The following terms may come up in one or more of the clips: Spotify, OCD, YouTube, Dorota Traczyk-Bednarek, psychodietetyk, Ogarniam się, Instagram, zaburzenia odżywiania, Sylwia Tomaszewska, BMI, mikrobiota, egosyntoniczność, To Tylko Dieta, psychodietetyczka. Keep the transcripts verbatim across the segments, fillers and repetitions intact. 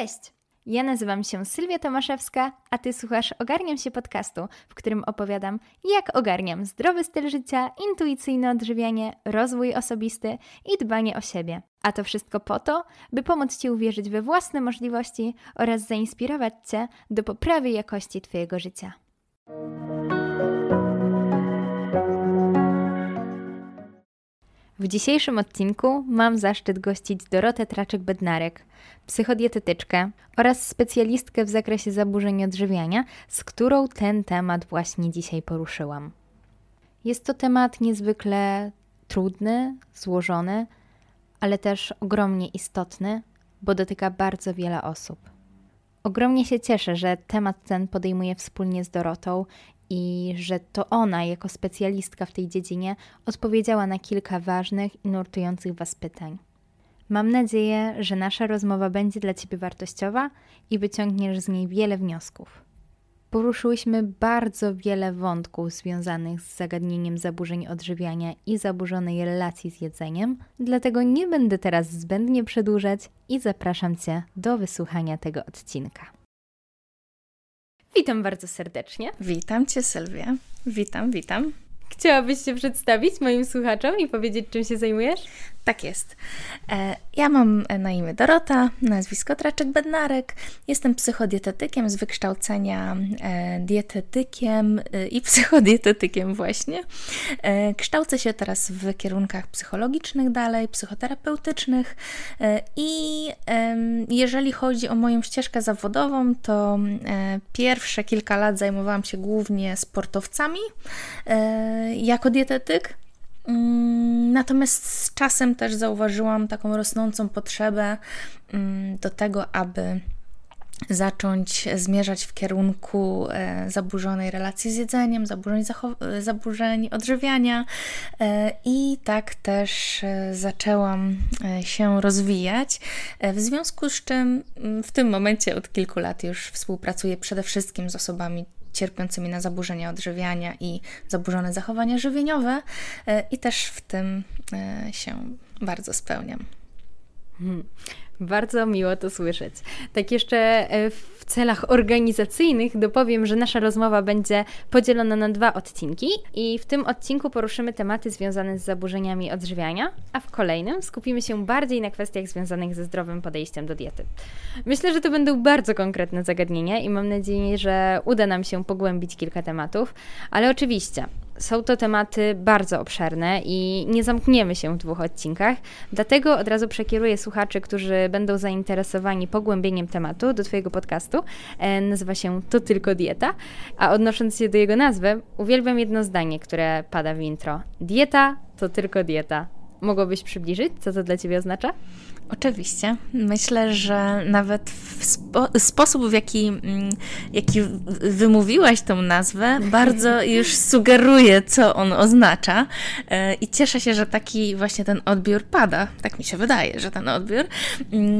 Cześć! Ja nazywam się Sylwia Tomaszewska, a Ty słuchasz Ogarniam się podcastu, w którym opowiadam, jak ogarniam zdrowy styl życia, intuicyjne odżywianie, rozwój osobisty i dbanie o siebie. A to wszystko po to, by pomóc Ci uwierzyć we własne możliwości oraz zainspirować Cię do poprawy jakości Twojego życia. W dzisiejszym odcinku mam zaszczyt gościć Dorotę Traczyk-Bednarek, psychodietetyczkę oraz specjalistkę w zakresie zaburzeń odżywiania, z którą ten temat właśnie dzisiaj poruszyłam. Jest to temat niezwykle trudny, złożony, ale też ogromnie istotny, bo dotyka bardzo wiele osób. Ogromnie się cieszę, że temat ten podejmuję wspólnie z Dorotą i że to ona, jako specjalistka w tej dziedzinie, odpowiedziała na kilka ważnych i nurtujących Was pytań. Mam nadzieję, że nasza rozmowa będzie dla Ciebie wartościowa i wyciągniesz z niej wiele wniosków. Poruszyłyśmy bardzo wiele wątków związanych z zagadnieniem zaburzeń odżywiania i zaburzonej relacji z jedzeniem, dlatego nie będę teraz zbędnie przedłużać i zapraszam Cię do wysłuchania tego odcinka. Witam bardzo serdecznie. Witam Cię, Sylwia. Witam, witam. Chciałabyś się przedstawić moim słuchaczom i powiedzieć, czym się zajmujesz? Tak jest. Ja mam na imię Dorota, nazwisko Traczyk-Bednarek. Jestem psychodietetykiem z wykształcenia, dietetykiem i psychodietetykiem właśnie. Kształcę się teraz w kierunkach psychologicznych dalej, psychoterapeutycznych i jeżeli chodzi o moją ścieżkę zawodową, to pierwsze kilka lat zajmowałam się głównie sportowcami jako dietetyk. Natomiast z czasem też zauważyłam taką rosnącą potrzebę do tego, aby zacząć zmierzać w kierunku zaburzonej relacji z jedzeniem, zaburzeń, zachow- zaburzeń odżywiania i tak też zaczęłam się rozwijać, w związku z czym w tym momencie od kilku lat już współpracuję przede wszystkim z osobami cierpiącymi na zaburzenia odżywiania i zaburzone zachowania żywieniowe i też w tym się bardzo spełniam. Hmm. Bardzo miło to słyszeć. Tak jeszcze w celach organizacyjnych dopowiem, że nasza rozmowa będzie podzielona na dwa odcinki i w tym odcinku poruszymy tematy związane z zaburzeniami odżywiania, a w kolejnym skupimy się bardziej na kwestiach związanych ze zdrowym podejściem do diety. Myślę, że to będą bardzo konkretne zagadnienia i mam nadzieję, że uda nam się pogłębić kilka tematów, ale oczywiście są to tematy bardzo obszerne i nie zamkniemy się w dwóch odcinkach, dlatego od razu przekieruję słuchaczy, którzy będą zainteresowani pogłębieniem tematu do Twojego podcastu. E, nazywa się To Tylko Dieta, a odnosząc się do jego nazwy, uwielbiam jedno zdanie, które pada w intro. Dieta to tylko dieta. Mogłabyś przybliżyć, co to dla Ciebie oznacza? Oczywiście. Myślę, że nawet w spo- sposób, w jaki, jaki wymówiłaś tą nazwę, bardzo już sugeruje, co on oznacza i cieszę się, że taki właśnie ten odbiór pada. Tak mi się wydaje, że ten odbiór.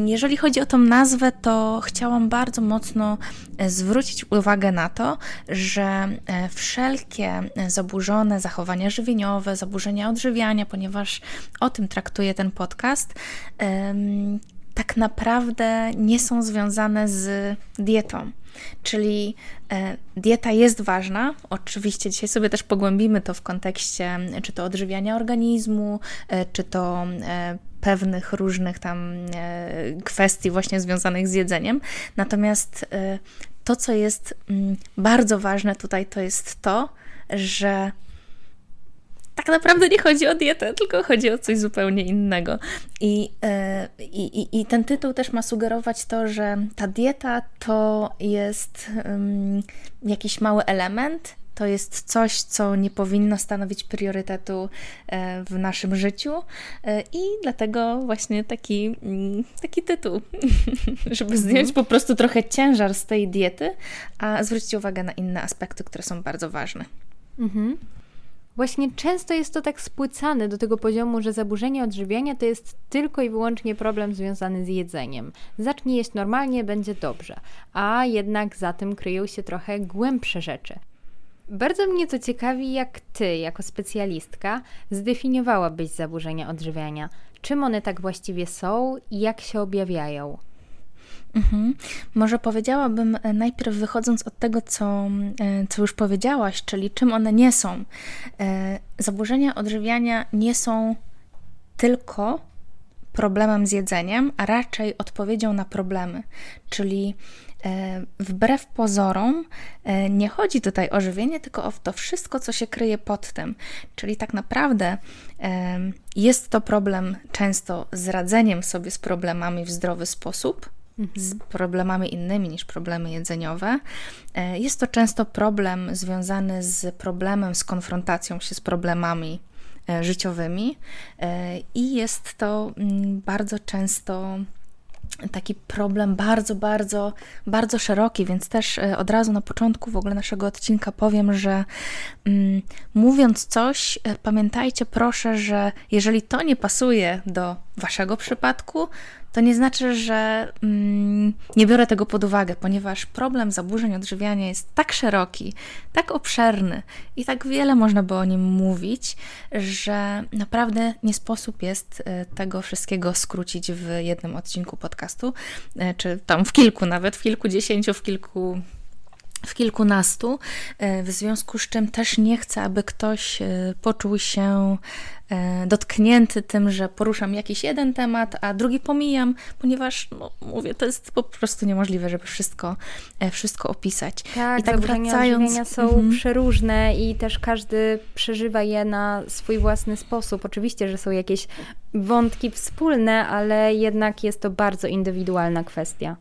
Jeżeli chodzi o tą nazwę, to chciałam bardzo mocno zwrócić uwagę na to, że wszelkie zaburzone zachowania żywieniowe, zaburzenia odżywiania, ponieważ o tym traktuje ten podcast, tak naprawdę nie są związane z dietą. Czyli dieta jest ważna, oczywiście dzisiaj sobie też pogłębimy to w kontekście czy to odżywiania organizmu, czy to pewnych różnych tam kwestii właśnie związanych z jedzeniem. Natomiast to, co jest bardzo ważne tutaj, to jest to, że tak naprawdę nie chodzi o dietę, tylko chodzi o coś zupełnie innego. I, i, i ten tytuł też ma sugerować to, że ta dieta to jest um, jakiś mały element, to jest coś, co nie powinno stanowić priorytetu w naszym życiu i dlatego właśnie taki, taki tytuł, żeby zdjąć po prostu trochę ciężar z tej diety, a zwrócić uwagę na inne aspekty, które są bardzo ważne. Mhm. Właśnie często jest to tak spłycane do tego poziomu, że zaburzenie odżywiania to jest tylko i wyłącznie problem związany z jedzeniem. Zacznij jeść normalnie, będzie dobrze, a jednak za tym kryją się trochę głębsze rzeczy. Bardzo mnie to ciekawi, jak Ty, jako specjalistka, zdefiniowałabyś zaburzenia odżywiania. Czym one tak właściwie są i jak się objawiają? Mhm. Może powiedziałabym najpierw, wychodząc od tego, co, co już powiedziałaś, czyli czym one nie są. Zaburzenia odżywiania nie są tylko problemem z jedzeniem, a raczej odpowiedzią na problemy. Czyli wbrew pozorom nie chodzi tutaj o żywienie, tylko o to wszystko, co się kryje pod tym. Czyli tak naprawdę jest to problem często z radzeniem sobie z problemami w zdrowy sposób, z problemami innymi niż problemy jedzeniowe. Jest to często problem związany z problemem, z konfrontacją się z problemami życiowymi i jest to bardzo często taki problem bardzo, bardzo, bardzo szeroki, więc też od razu na początku w ogóle naszego odcinka powiem, że mm, mówiąc coś, pamiętajcie proszę, że jeżeli to nie pasuje do waszego przypadku, to nie znaczy, że mm, nie biorę tego pod uwagę, ponieważ problem zaburzeń odżywiania jest tak szeroki, tak obszerny i tak wiele można by o nim mówić, że naprawdę nie sposób jest tego wszystkiego skrócić w jednym odcinku podcastu, czy tam w kilku nawet, w kilkudziesięciu, w kilku... w kilkunastu, w związku z czym też nie chcę, aby ktoś poczuł się dotknięty tym, że poruszam jakiś jeden temat, a drugi pomijam, ponieważ, no, mówię, to jest po prostu niemożliwe, żeby wszystko, wszystko opisać. Tak, i tak wracając, są mhm. przeróżne i też każdy przeżywa je na swój własny sposób. Oczywiście, że są jakieś wątki wspólne, ale jednak jest to bardzo indywidualna kwestia.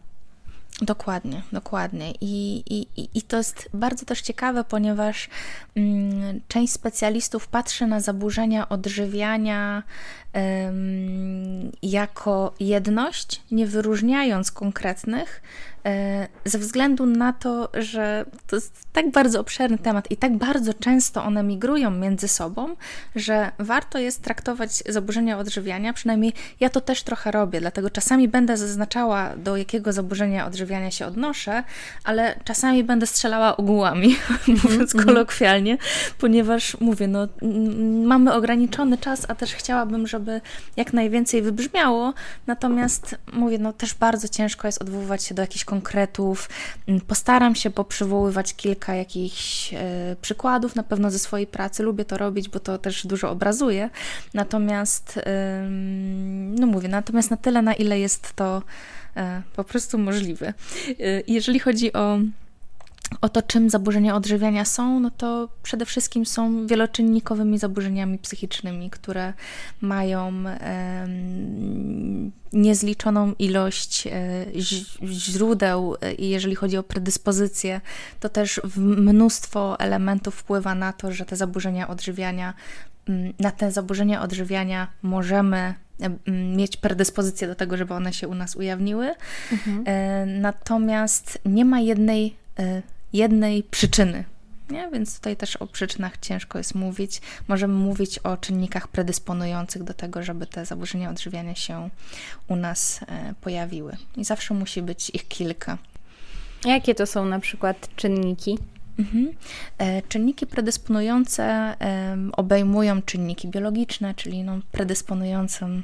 Dokładnie, dokładnie. I, i, i to jest bardzo też ciekawe, ponieważ mm, część specjalistów patrzy na zaburzenia odżywiania ym, jako jedność, nie wyróżniając konkretnych, yy, ze względu na to, że to jest tak bardzo obszerny temat i tak bardzo często one migrują między sobą, że warto jest traktować zaburzenia odżywiania, przynajmniej ja to też trochę robię, dlatego czasami będę zaznaczała, do jakiego zaburzenia odżywiania się odnoszę, ale czasami będę strzelała ogółami, mm-hmm. mówiąc kolokwialnie, ponieważ mówię, no mamy ograniczony czas, a też chciałabym, żeby jak najwięcej wybrzmiało, natomiast mówię, no też bardzo ciężko jest odwoływać się do jakichś konkretów. Postaram się poprzywoływać kilka jakichś e, przykładów, na pewno ze swojej pracy, lubię to robić, bo to też dużo obrazuje, natomiast e, no mówię, natomiast na tyle, na ile jest to po prostu możliwe. Jeżeli chodzi o, o to, czym zaburzenia odżywiania są, no to przede wszystkim są wieloczynnikowymi zaburzeniami psychicznymi, które mają um, niezliczoną ilość źródeł i jeżeli chodzi o predyspozycje, to też mnóstwo elementów wpływa na to, że te zaburzenia odżywiania, na te zaburzenia odżywiania możemy mieć predyspozycję do tego, żeby one się u nas ujawniły. Mhm. Natomiast nie ma jednej, jednej przyczyny. Nie? Więc tutaj też o przyczynach ciężko jest mówić. Możemy mówić o czynnikach predysponujących do tego, żeby te zaburzenia odżywiania się u nas pojawiły. I zawsze musi być ich kilka. Jakie to są na przykład czynniki? Mhm. Czynniki predysponujące obejmują czynniki biologiczne, czyli no predysponującym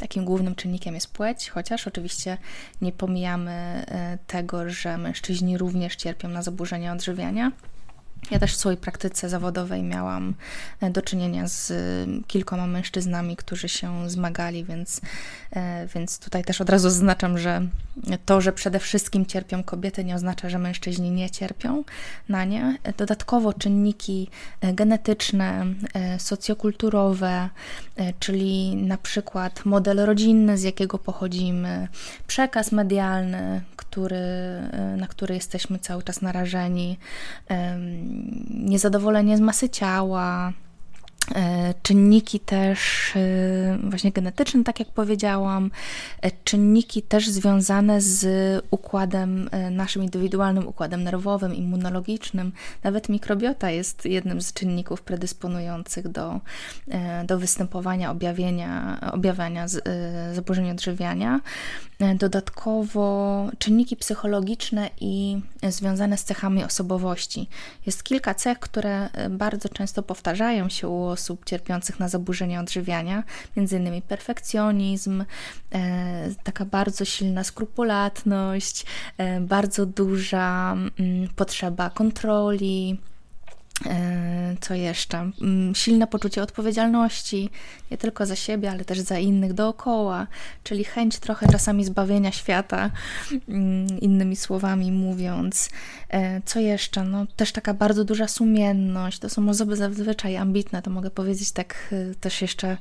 takim głównym czynnikiem jest płeć, chociaż oczywiście nie pomijamy tego, że mężczyźni również cierpią na zaburzenia odżywiania. Ja też w swojej praktyce zawodowej miałam do czynienia z kilkoma mężczyznami, którzy się zmagali, więc, więc tutaj też od razu zaznaczam, że to, że przede wszystkim cierpią kobiety, nie oznacza, że mężczyźni nie cierpią na nie. Dodatkowo czynniki genetyczne, socjokulturowe, czyli na przykład model rodzinny, z jakiego pochodzimy, przekaz medialny, który, na który jesteśmy cały czas narażeni, niezadowolenie z masy ciała, czynniki też właśnie genetyczne, tak jak powiedziałam, czynniki też związane z układem, naszym indywidualnym układem nerwowym, immunologicznym. Nawet mikrobiota jest jednym z czynników predysponujących do, do występowania, objawienia, objawiania z, zaburzeń odżywiania. Dodatkowo czynniki psychologiczne i związane z cechami osobowości. Jest kilka cech, które bardzo często powtarzają się u osób cierpiących na zaburzenia odżywiania, między innymi perfekcjonizm, e, taka bardzo silna skrupulatność, e, bardzo duża m, potrzeba kontroli, e, co jeszcze, m, silne poczucie odpowiedzialności, nie tylko za siebie, ale też za innych dookoła, czyli chęć trochę czasami zbawienia świata, innymi słowami mówiąc. Co jeszcze? No, też taka bardzo duża sumienność. To są osoby zazwyczaj ambitne, to mogę powiedzieć tak też jeszcze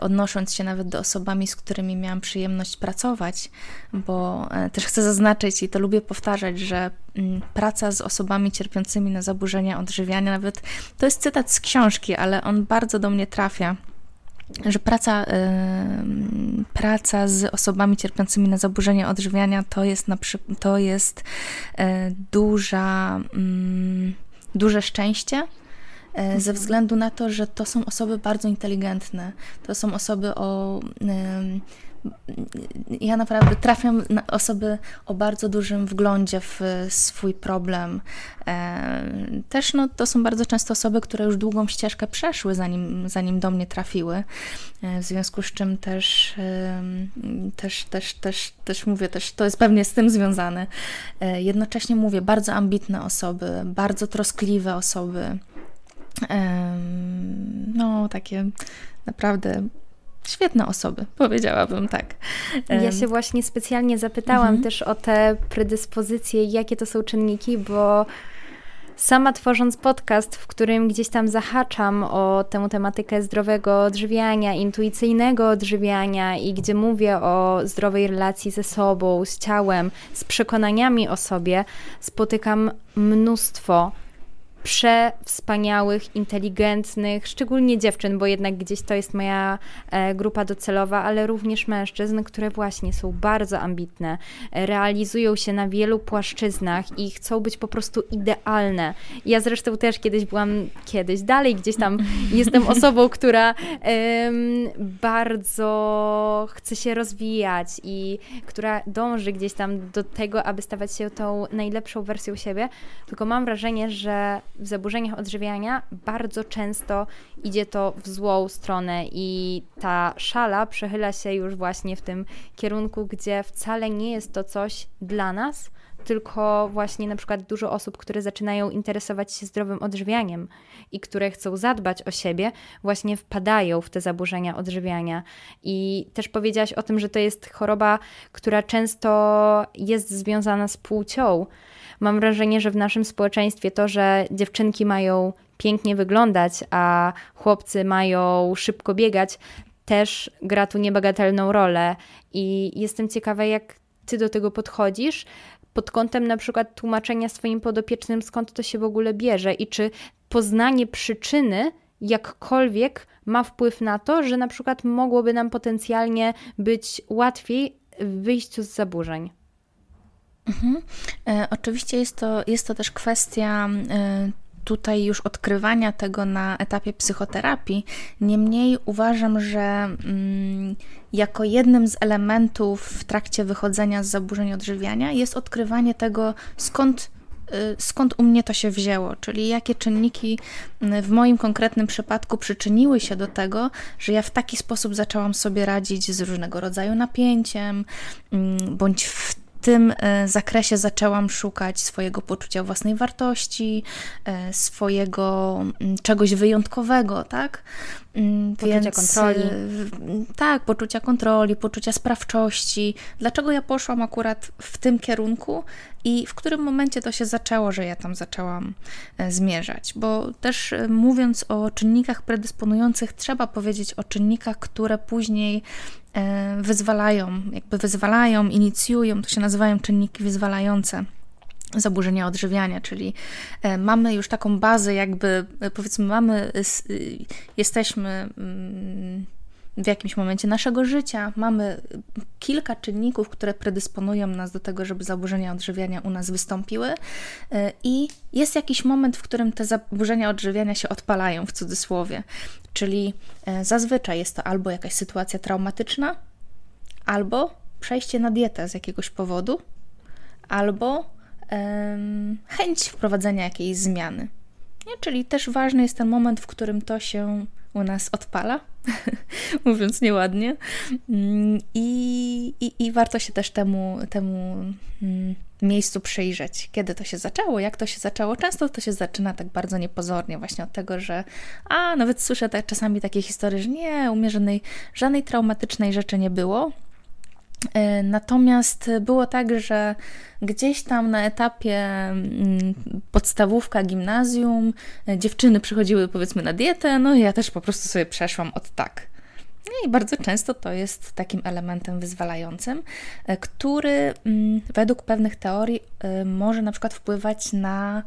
odnosząc się nawet do osobami, z którymi miałam przyjemność pracować, bo też chcę zaznaczyć i to lubię powtarzać, że praca z osobami cierpiącymi na zaburzenia odżywiania, nawet to jest cytat z książki, ale on bardzo do mnie trafia, że praca, yy, praca z osobami cierpiącymi na zaburzenia odżywiania to jest, na przy, to jest yy, duża, yy, duże szczęście, ze względu na to, że to są osoby bardzo inteligentne. To są osoby o... Ja naprawdę trafiam na osoby o bardzo dużym wglądzie w swój problem. Też no, to są bardzo często osoby, które już długą ścieżkę przeszły, zanim, zanim do mnie trafiły. W związku z czym też też, też, też, też mówię, też to jest pewnie z tym związane. Jednocześnie mówię, bardzo ambitne osoby, bardzo troskliwe osoby. No, takie naprawdę świetne osoby, powiedziałabym tak. Ja się właśnie specjalnie zapytałam mhm. też o te predyspozycje, jakie to są czynniki, bo sama tworząc podcast, w którym gdzieś tam zahaczam o tę tematykę zdrowego odżywiania, intuicyjnego odżywiania i gdzie mówię o zdrowej relacji ze sobą, z ciałem, z przekonaniami o sobie, spotykam mnóstwo przewspaniałych, inteligentnych, szczególnie dziewczyn, bo jednak gdzieś to jest moja e, grupa docelowa, ale również mężczyzn, które właśnie są bardzo ambitne, realizują się na wielu płaszczyznach i chcą być po prostu idealne. Ja zresztą też kiedyś byłam, kiedyś dalej gdzieś tam jestem osobą, która e, bardzo chce się rozwijać i która dąży gdzieś tam do tego, aby stawać się tą najlepszą wersją siebie, tylko mam wrażenie, że w zaburzeniach odżywiania bardzo często idzie to w złą stronę i ta szala przechyla się już właśnie w tym kierunku, gdzie wcale nie jest to coś dla nas, tylko właśnie na przykład dużo osób, które zaczynają interesować się zdrowym odżywianiem i które chcą zadbać o siebie, właśnie wpadają w te zaburzenia odżywiania. I też powiedziałaś o tym, że to jest choroba, która często jest związana z płcią. Mam wrażenie, że w naszym społeczeństwie to, że dziewczynki mają pięknie wyglądać, a chłopcy mają szybko biegać, też gra tu niebagatelną rolę. I jestem ciekawa, jak ty do tego podchodzisz, pod kątem na przykład tłumaczenia swoim podopiecznym, skąd to się w ogóle bierze i czy poznanie przyczyny jakkolwiek ma wpływ na to, że na przykład mogłoby nam potencjalnie być łatwiej w wyjściu z zaburzeń. Mhm. E, oczywiście jest to, jest to też kwestia y, tutaj już odkrywania tego na etapie psychoterapii. Niemniej uważam, że mm, jako jednym z elementów w trakcie wychodzenia z zaburzeń odżywiania jest odkrywanie tego, skąd skąd u mnie to się wzięło, czyli jakie czynniki w moim konkretnym przypadku przyczyniły się do tego, że ja w taki sposób zaczęłam sobie radzić z różnego rodzaju napięciem, bądź w W tym zakresie zaczęłam szukać swojego poczucia własnej wartości, swojego czegoś wyjątkowego, tak? Poczucia Więc, kontroli. Tak, poczucia kontroli, poczucia sprawczości. Dlaczego ja poszłam akurat w tym kierunku i w którym momencie to się zaczęło, że ja tam zaczęłam zmierzać? Bo też mówiąc o czynnikach predysponujących, trzeba powiedzieć o czynnikach, które później wyzwalają, jakby wyzwalają, inicjują, to się nazywają czynniki wyzwalające zaburzenia odżywiania, czyli mamy już taką bazę, jakby powiedzmy mamy, jesteśmy w jakimś momencie naszego życia, mamy kilka czynników, które predysponują nas do tego, żeby zaburzenia odżywiania u nas wystąpiły i jest jakiś moment, w którym te zaburzenia odżywiania się odpalają, w cudzysłowie, czyli zazwyczaj jest to albo jakaś sytuacja traumatyczna, albo przejście na dietę z jakiegoś powodu, albo um, chęć wprowadzenia jakiejś zmiany. Nie? Czyli też ważny jest ten moment, w którym to się u nas odpala, mówiąc nieładnie. I, i, i warto się też temu, temu miejscu przyjrzeć, kiedy to się zaczęło, jak to się zaczęło. Często to się zaczyna tak bardzo niepozornie, właśnie od tego, że a nawet słyszę tak, czasami takie historie, że nie, u mnie żadnej, żadnej traumatycznej rzeczy nie było. Natomiast było tak, że gdzieś tam na etapie podstawówka, gimnazjum dziewczyny przychodziły powiedzmy na dietę, no i ja też po prostu sobie przeszłam od tak. No i bardzo często to jest takim elementem wyzwalającym, który według pewnych teorii może na przykład wpływać na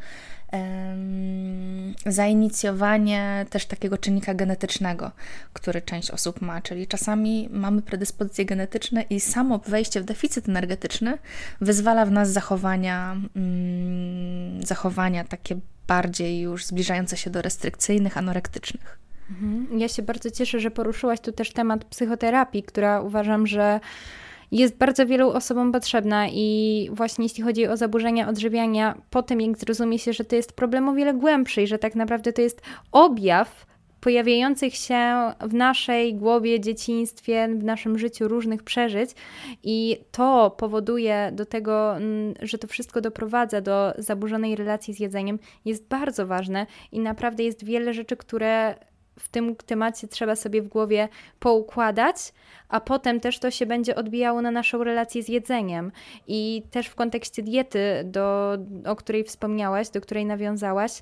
zainicjowanie też takiego czynnika genetycznego, który część osób ma, czyli czasami mamy predyspozycje genetyczne i samo wejście w deficyt energetyczny wyzwala w nas zachowania, zachowania takie bardziej już zbliżające się do restrykcyjnych, anorektycznych. Ja się bardzo cieszę, że poruszyłaś tu też temat psychoterapii, która uważam, że jest bardzo wielu osobom potrzebna i właśnie jeśli chodzi o zaburzenia odżywiania, po tym jak zrozumie się, że to jest problem o wiele głębszy i że tak naprawdę to jest objaw pojawiających się w naszej głowie, dzieciństwie, w naszym życiu różnych przeżyć i to powoduje do tego, że to wszystko doprowadza do zaburzonej relacji z jedzeniem, jest bardzo ważne i naprawdę jest wiele rzeczy, które w tym temacie trzeba sobie w głowie poukładać, a potem też to się będzie odbijało na naszą relację z jedzeniem. I też w kontekście diety, do, o której wspomniałaś, do której nawiązałaś,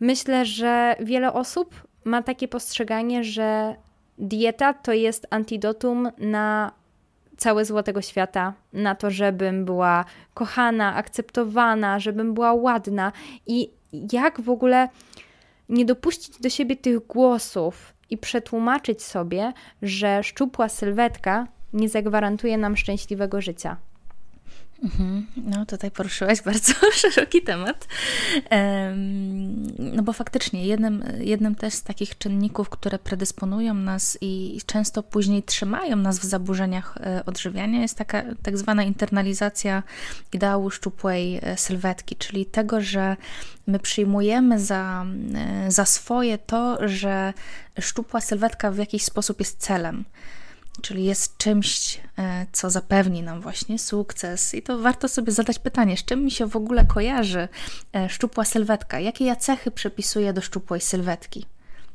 myślę, że wiele osób ma takie postrzeganie, że dieta to jest antidotum na całe zło tego świata, na to, żebym była kochana, akceptowana, żebym była ładna. I jak w ogóle nie dopuścić do siebie tych głosów i przetłumaczyć sobie, że szczupła sylwetka nie zagwarantuje nam szczęśliwego życia. Mhm. No tutaj poruszyłaś bardzo szeroki temat. No bo faktycznie jednym, jednym też z takich czynników, które predysponują nas i często później trzymają nas w zaburzeniach odżywiania jest taka tak zwana internalizacja ideału szczupłej sylwetki, czyli tego, że my przyjmujemy za, za swoje to, że szczupła sylwetka w jakiś sposób jest celem. Czyli jest czymś, co zapewni nam właśnie sukces. I to warto sobie zadać pytanie, z czym mi się w ogóle kojarzy szczupła sylwetka? Jakie ja cechy przypisuję do szczupłej sylwetki?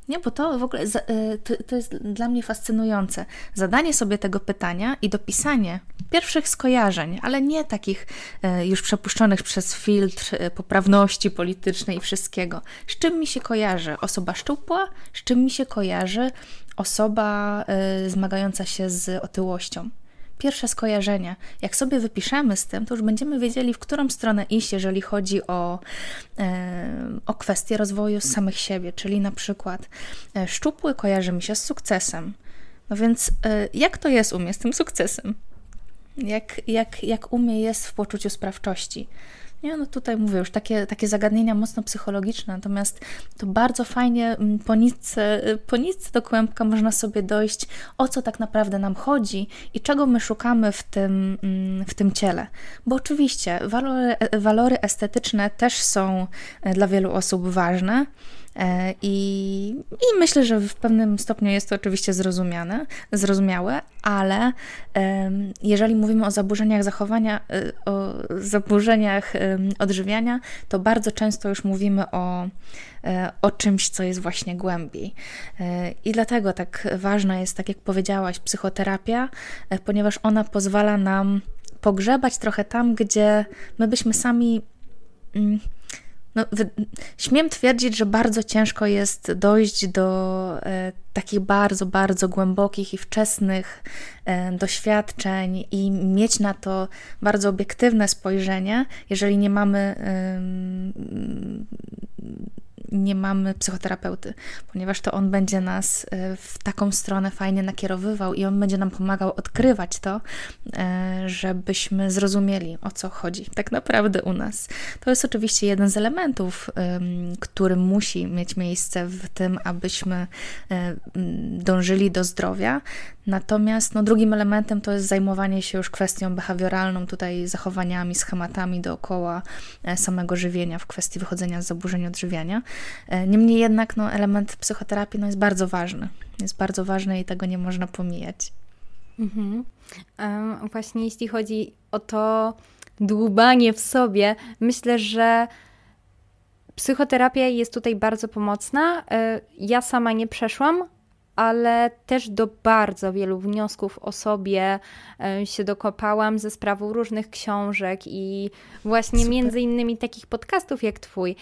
Nie, bo to w ogóle to jest dla mnie fascynujące. Zadanie sobie tego pytania i dopisanie pierwszych skojarzeń, ale nie takich już przepuszczonych przez filtr poprawności politycznej i wszystkiego. Z czym mi się kojarzy osoba szczupła? Z czym mi się kojarzy osoba zmagająca się z otyłością? Pierwsze skojarzenia. Jak sobie wypiszemy z tym, to już będziemy wiedzieli, w którą stronę iść, jeżeli chodzi o, o kwestie rozwoju samych siebie. Czyli na przykład szczupły kojarzy mi się z sukcesem. No więc jak to jest u mnie z tym sukcesem? Jak, jak, jak u mnie jest w poczuciu sprawczości? Nie, no tutaj mówię już takie, takie zagadnienia mocno psychologiczne, natomiast to bardzo fajnie po nitce, po nitce do kłębka można sobie dojść, o co tak naprawdę nam chodzi i czego my szukamy w tym, w tym ciele. Bo oczywiście walory, walory estetyczne też są dla wielu osób ważne. I, I myślę, że w pewnym stopniu jest to oczywiście zrozumiane, zrozumiałe, ale um, jeżeli mówimy o zaburzeniach zachowania, o zaburzeniach um, odżywiania, to bardzo często już mówimy o, o czymś, co jest właśnie głębiej. I dlatego tak ważna jest, tak jak powiedziałaś, psychoterapia, ponieważ ona pozwala nam pogrzebać trochę tam, gdzie my byśmy sami... Mm, No, śmiem twierdzić, że bardzo ciężko jest dojść do e, takich bardzo, bardzo głębokich i wczesnych e, doświadczeń i mieć na to bardzo obiektywne spojrzenie, jeżeli nie mamy, e, nie mamy psychoterapeuty, ponieważ to on będzie nas e, w taką stronę fajnie nakierowywał i on będzie nam pomagał odkrywać to, e, żebyśmy zrozumieli, o co chodzi tak naprawdę u nas. To jest oczywiście jeden z elementów, który musi mieć miejsce w tym, abyśmy dążyli do zdrowia. Natomiast no, drugim elementem to jest zajmowanie się już kwestią behawioralną, tutaj zachowaniami, schematami dookoła samego żywienia w kwestii wychodzenia z zaburzeń odżywiania. Niemniej jednak no, element psychoterapii no, jest bardzo ważny. Jest bardzo ważny i tego nie można pomijać. Mhm. Um, właśnie jeśli chodzi o to dłubanie w sobie, myślę, że psychoterapia jest tutaj bardzo pomocna. Ja sama nie przeszłam, ale też do bardzo wielu wniosków o sobie się dokopałam ze sprawą różnych książek i właśnie Super. między innymi takich podcastów jak twój.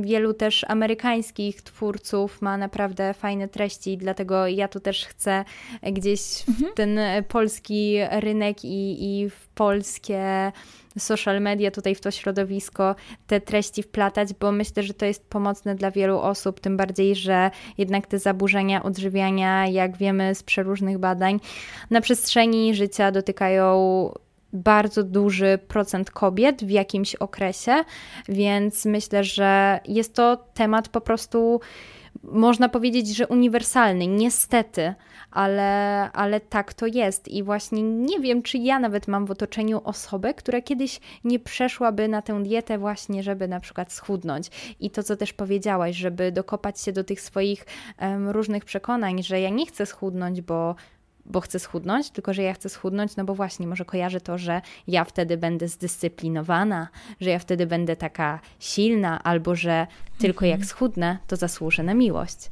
Wielu też amerykańskich twórców ma naprawdę fajne treści, dlatego ja tu też chcę gdzieś mhm. w ten polski rynek i, i w polskie social media, tutaj w to środowisko te treści wplatać, bo myślę, że to jest pomocne dla wielu osób, tym bardziej, że jednak te zaburzenia odżywiania, jak wiemy z przeróżnych badań, na przestrzeni życia dotykają bardzo duży procent kobiet w jakimś okresie, więc myślę, że jest to temat po prostu, można powiedzieć, że uniwersalny, niestety, ale, ale tak to jest i właśnie nie wiem, czy ja nawet mam w otoczeniu osobę, która kiedyś nie przeszłaby na tę dietę właśnie, żeby na przykład schudnąć i to, co też powiedziałaś, żeby dokopać się do tych swoich um, różnych przekonań, że ja nie chcę schudnąć, bo bo chcę schudnąć, tylko że ja chcę schudnąć, no bo właśnie może kojarzę to, że ja wtedy będę zdyscyplinowana, że ja wtedy będę taka silna, albo że tylko mhm. jak schudnę, to zasłużę na miłość.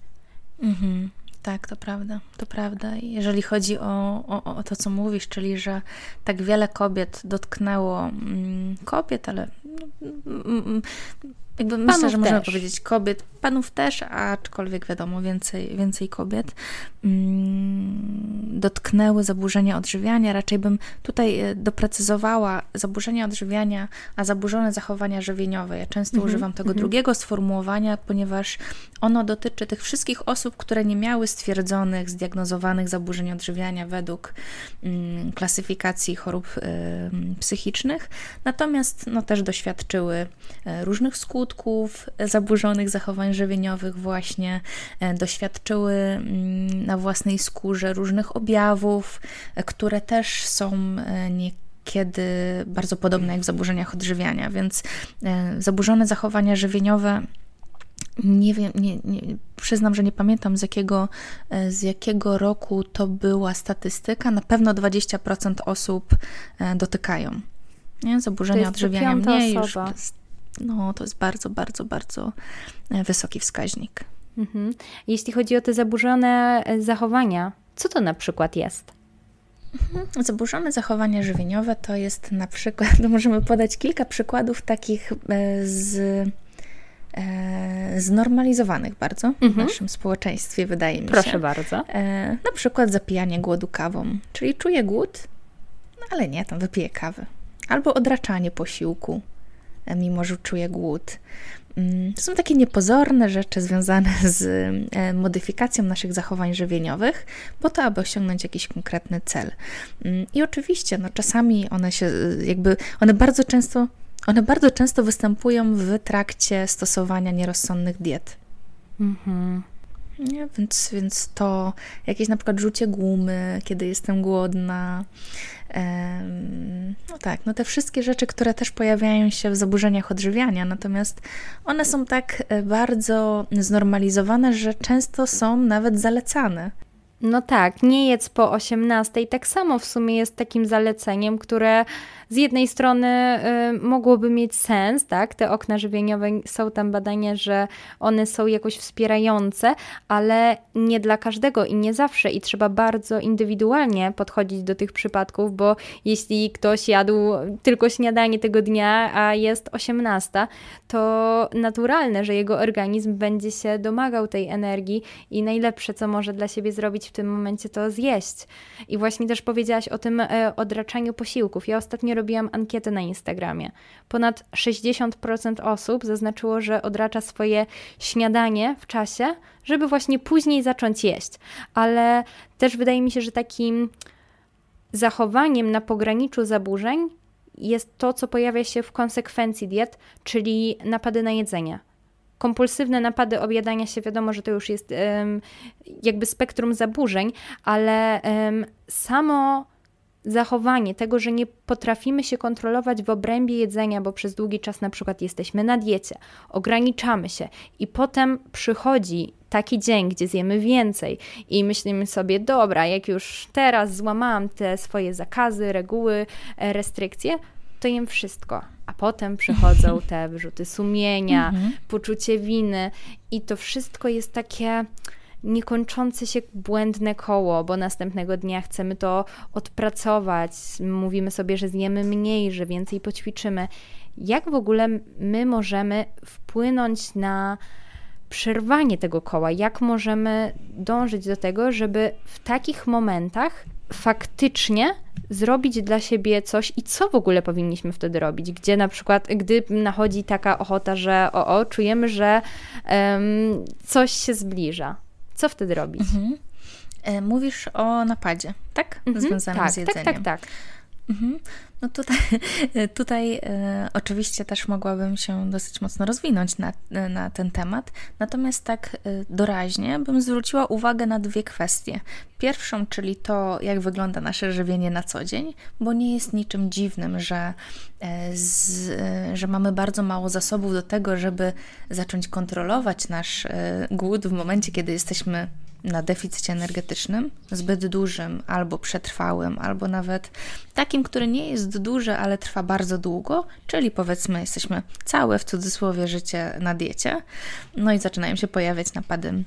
Mhm. Tak, to prawda, to prawda. Jeżeli chodzi o, o, o to, co mówisz, czyli że tak wiele kobiet dotknęło mm, kobiet, ale mm, jakby myślę, że możemy powiedzieć kobiet, panów też, aczkolwiek wiadomo, więcej, więcej kobiet mm, dotknęły zaburzenia odżywiania. Raczej bym tutaj doprecyzowała zaburzenia odżywiania, a zaburzone zachowania żywieniowe. Ja często mm-hmm. używam tego mm-hmm. drugiego sformułowania, ponieważ ono dotyczy tych wszystkich osób, które nie miały stwierdzonych, zdiagnozowanych zaburzeń odżywiania według mm, klasyfikacji chorób y, psychicznych, natomiast no, też doświadczyły y, różnych skutków zaburzonych zachowań żywieniowych właśnie, y, doświadczyły y, na własnej skórze różnych objawów, y, które też są y, nie kiedy bardzo podobne jak w zaburzeniach odżywiania, więc y, zaburzone zachowania żywieniowe Nie wiem, nie, nie, przyznam, że nie pamiętam z jakiego, z jakiego roku to była statystyka. Na pewno dwadzieścia procent osób dotykają. Nie? Zaburzenia odżywiania mniej już. No, to jest bardzo, bardzo, bardzo wysoki wskaźnik. Mhm. Jeśli chodzi o te zaburzone zachowania, co to na przykład jest? Zaburzone zachowania żywieniowe to jest na przykład, możemy podać kilka przykładów takich z... E, znormalizowanych bardzo mhm. w naszym społeczeństwie, wydaje mi się. Proszę bardzo. E, na przykład zapijanie głodu kawą, czyli czuję głód, no ale nie, tam wypiję kawy. Albo odraczanie posiłku, e, mimo że czuję głód. To są takie niepozorne rzeczy związane z modyfikacją naszych zachowań żywieniowych po to, aby osiągnąć jakiś konkretny cel. I oczywiście, no czasami one się jakby, one bardzo często One bardzo często występują w trakcie stosowania nierozsądnych diet. Mhm. Nie, więc, więc to jakieś na przykład rzucie gumy, kiedy jestem głodna. Ehm, no tak, no te wszystkie rzeczy, które też pojawiają się w zaburzeniach odżywiania, natomiast one są tak bardzo znormalizowane, że często są nawet zalecane. No tak, nie jedz po osiemnastej tak samo w sumie jest takim zaleceniem, które z jednej strony y, mogłoby mieć sens, tak? Te okna żywieniowe, są tam badania, że one są jakoś wspierające, ale nie dla każdego i nie zawsze i trzeba bardzo indywidualnie podchodzić do tych przypadków, bo jeśli ktoś jadł tylko śniadanie tego dnia, a jest osiemnasta, to naturalne, że jego organizm będzie się domagał tej energii i najlepsze, co może dla siebie zrobić w tym momencie, to zjeść. I właśnie też powiedziałaś o tym e, odraczaniu posiłków. Ja ostatnio robiłam ankietę na Instagramie. Ponad sześćdziesiąt procent osób zaznaczyło, że odracza swoje śniadanie w czasie, żeby właśnie później zacząć jeść. Ale też wydaje mi się, że takim zachowaniem na pograniczu zaburzeń jest to, co pojawia się w konsekwencji diet, czyli napady na jedzenie. Kompulsywne napady objadania się, wiadomo, że to już jest um, jakby spektrum zaburzeń, ale um, samo zachowanie tego, że nie potrafimy się kontrolować w obrębie jedzenia, bo przez długi czas na przykład jesteśmy na diecie, ograniczamy się i potem przychodzi taki dzień, gdzie zjemy więcej i myślimy sobie, dobra, jak już teraz złamałam te swoje zakazy, reguły, restrykcje, to jem wszystko. A potem przychodzą te wyrzuty sumienia, mhm. poczucie winy i to wszystko jest takie niekończące się błędne koło, bo następnego dnia chcemy to odpracować, mówimy sobie, że zjemy mniej, że więcej poćwiczymy. Jak w ogóle my możemy wpłynąć na przerwanie tego koła? Jak możemy dążyć do tego, żeby w takich momentach faktycznie zrobić dla siebie coś i co w ogóle powinniśmy wtedy robić? Gdzie na przykład, gdy nachodzi taka ochota, że o, o czujemy, że um, coś się zbliża. Co wtedy robić? Mhm. E, mówisz o napadzie, tak? Mhm, Związanym tak, z jedzeniem. Tak, tak, tak. Mhm. No tutaj, tutaj e, oczywiście też mogłabym się dosyć mocno rozwinąć na, na ten temat, natomiast tak e, doraźnie bym zwróciła uwagę na dwie kwestie. Pierwszą, czyli to, jak wygląda nasze żywienie na co dzień, bo nie jest niczym dziwnym, że, e, z, e, że mamy bardzo mało zasobów do tego, żeby zacząć kontrolować nasz e, głód w momencie, kiedy jesteśmy na deficycie energetycznym, zbyt dużym albo przetrwałym, albo nawet takim, który nie jest duży, ale trwa bardzo długo, czyli powiedzmy jesteśmy całe w cudzysłowie życie na diecie, no i zaczynają się pojawiać napady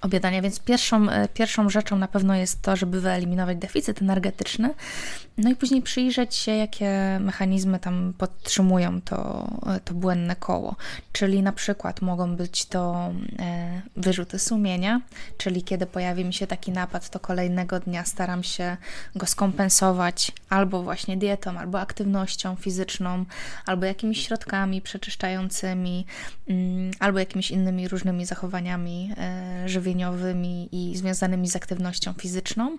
obiadania, więc pierwszą, pierwszą rzeczą na pewno jest to, żeby wyeliminować deficyt energetyczny, no i później przyjrzeć się, jakie mechanizmy tam podtrzymują to, to błędne koło, czyli na przykład mogą być to e, wyrzuty sumienia, czyli kiedy pojawi mi się taki napad, to kolejnego dnia staram się go skompensować albo właśnie dietą, albo aktywnością fizyczną, albo jakimiś środkami przeczyszczającymi, mm, albo jakimiś innymi różnymi zachowaniami e, żywieniowymi i związanymi z aktywnością fizyczną,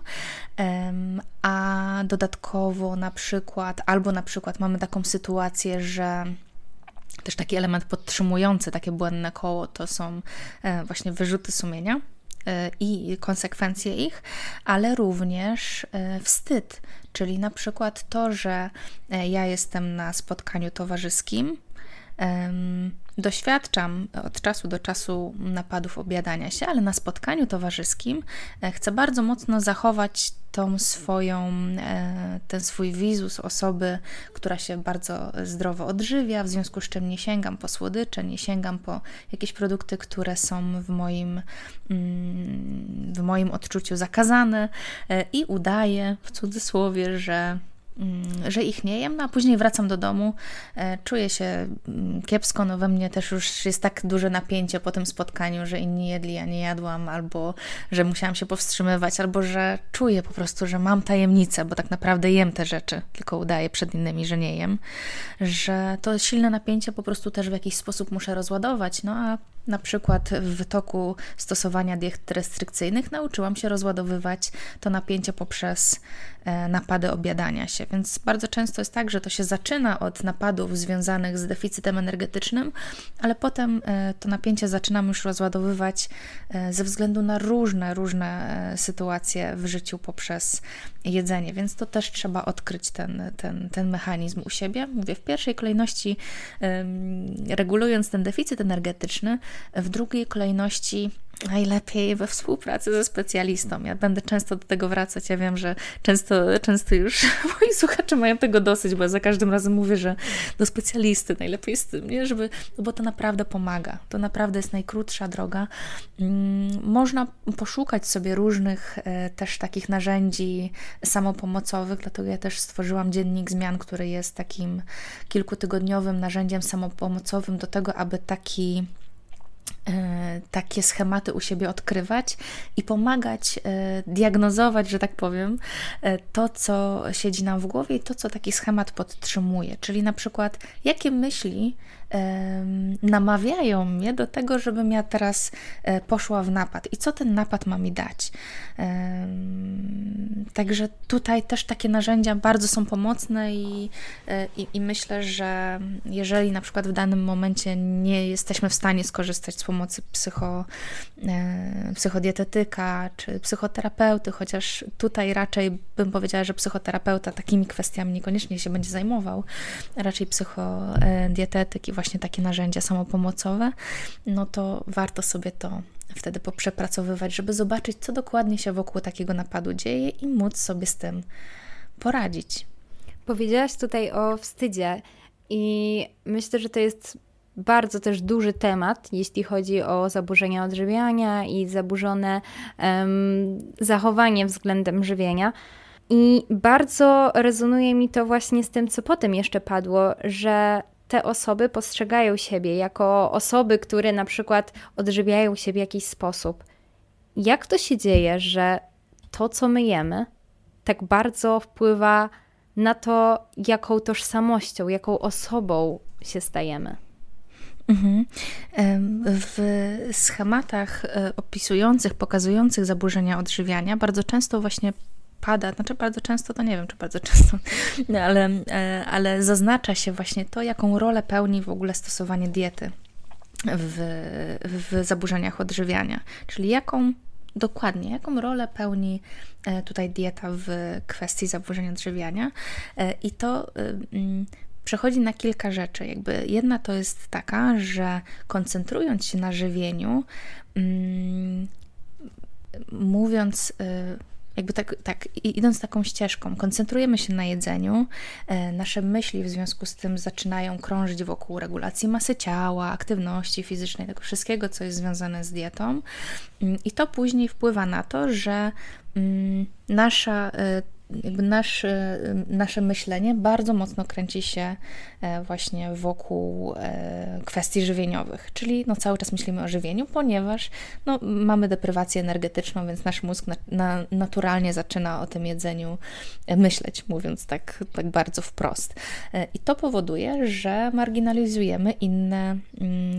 a dodatkowo na przykład, albo na przykład mamy taką sytuację, że też taki element podtrzymujący takie błędne koło to są właśnie wyrzuty sumienia i konsekwencje ich, ale również wstyd, czyli na przykład to, że ja jestem na spotkaniu towarzyskim, doświadczam od czasu do czasu napadów objadania się, ale na spotkaniu towarzyskim chcę bardzo mocno zachować tą swoją, ten swój wizus osoby, która się bardzo zdrowo odżywia, w związku z czym nie sięgam po słodycze, nie sięgam po jakieś produkty, które są w moim, w moim odczuciu zakazane i udaję w cudzysłowie, że że ich nie jem, no a później wracam do domu, e, czuję się kiepsko, no we mnie też już jest tak duże napięcie po tym spotkaniu, że inni jedli, ja nie jadłam, albo że musiałam się powstrzymywać, albo że czuję po prostu, że mam tajemnicę, bo tak naprawdę jem te rzeczy, tylko udaję przed innymi, że nie jem, że to silne napięcie po prostu też w jakiś sposób muszę rozładować, no a na przykład w toku stosowania diet restrykcyjnych nauczyłam się rozładowywać to napięcie poprzez napady objadania się, więc bardzo często jest tak, że to się zaczyna od napadów związanych z deficytem energetycznym, ale potem to napięcie zaczynam już rozładowywać ze względu na różne, różne sytuacje w życiu poprzez jedzenie, więc to też trzeba odkryć ten, ten, ten mechanizm u siebie. Mówię, w pierwszej kolejności regulując ten deficyt energetyczny, w drugiej kolejności najlepiej we współpracy ze specjalistą. Ja będę często do tego wracać. Ja wiem, że często, często już moi słuchacze mają tego dosyć, bo ja za każdym razem mówię, że do specjalisty najlepiej z tym, nie? Żeby, no bo to naprawdę pomaga. To naprawdę jest najkrótsza droga. Można poszukać sobie różnych też takich narzędzi samopomocowych, dlatego ja też stworzyłam dziennik zmian, który jest takim kilkutygodniowym narzędziem samopomocowym do tego, aby taki takie schematy u siebie odkrywać i pomagać diagnozować, że tak powiem, to, co siedzi nam w głowie i to, co taki schemat podtrzymuje. Czyli na przykład, jakie myśli namawiają mnie do tego, żebym ja teraz poszła w napad i co ten napad ma mi dać. Także tutaj też takie narzędzia bardzo są pomocne i, i, i myślę, że jeżeli na przykład w danym momencie nie jesteśmy w stanie skorzystać z pomocy pomocy psycho, psychodietetyka czy psychoterapeuty, chociaż tutaj raczej bym powiedziała, że psychoterapeuta takimi kwestiami niekoniecznie się będzie zajmował, raczej psychodietetyk i właśnie takie narzędzia samopomocowe, no to warto sobie to wtedy poprzepracowywać, żeby zobaczyć, co dokładnie się wokół takiego napadu dzieje i móc sobie z tym poradzić. Powiedziałaś tutaj o wstydzie i myślę, że to jest bardzo też duży temat, jeśli chodzi o zaburzenia odżywiania i zaburzone um, zachowanie względem żywienia. I bardzo rezonuje mi to właśnie z tym, co potem jeszcze padło, że te osoby postrzegają siebie jako osoby, które na przykład odżywiają się w jakiś sposób. Jak to się dzieje, że to, co my jemy, tak bardzo wpływa na to, jaką tożsamością, jaką osobą się stajemy? W schematach opisujących, pokazujących zaburzenia odżywiania bardzo często właśnie pada, znaczy bardzo często, to nie wiem, czy bardzo często, ale, ale zaznacza się właśnie to, jaką rolę pełni w ogóle stosowanie diety w, w zaburzeniach odżywiania. Czyli jaką Dokładnie, jaką rolę pełni tutaj dieta w kwestii zaburzeń odżywiania. I to przechodzi na kilka rzeczy. Jakby jedna to jest taka, że koncentrując się na żywieniu, mówiąc jakby tak, tak idąc taką ścieżką, koncentrujemy się na jedzeniu, nasze myśli w związku z tym zaczynają krążyć wokół regulacji masy ciała, aktywności fizycznej, tego wszystkiego, co jest związane z dietą, i to później wpływa na to, że nasza Jakby nasz, nasze myślenie bardzo mocno kręci się właśnie wokół kwestii żywieniowych, czyli no cały czas myślimy o żywieniu, ponieważ no mamy deprywację energetyczną, więc nasz mózg na, na, naturalnie zaczyna o tym jedzeniu myśleć, mówiąc tak, tak bardzo wprost. I to powoduje, że marginalizujemy inne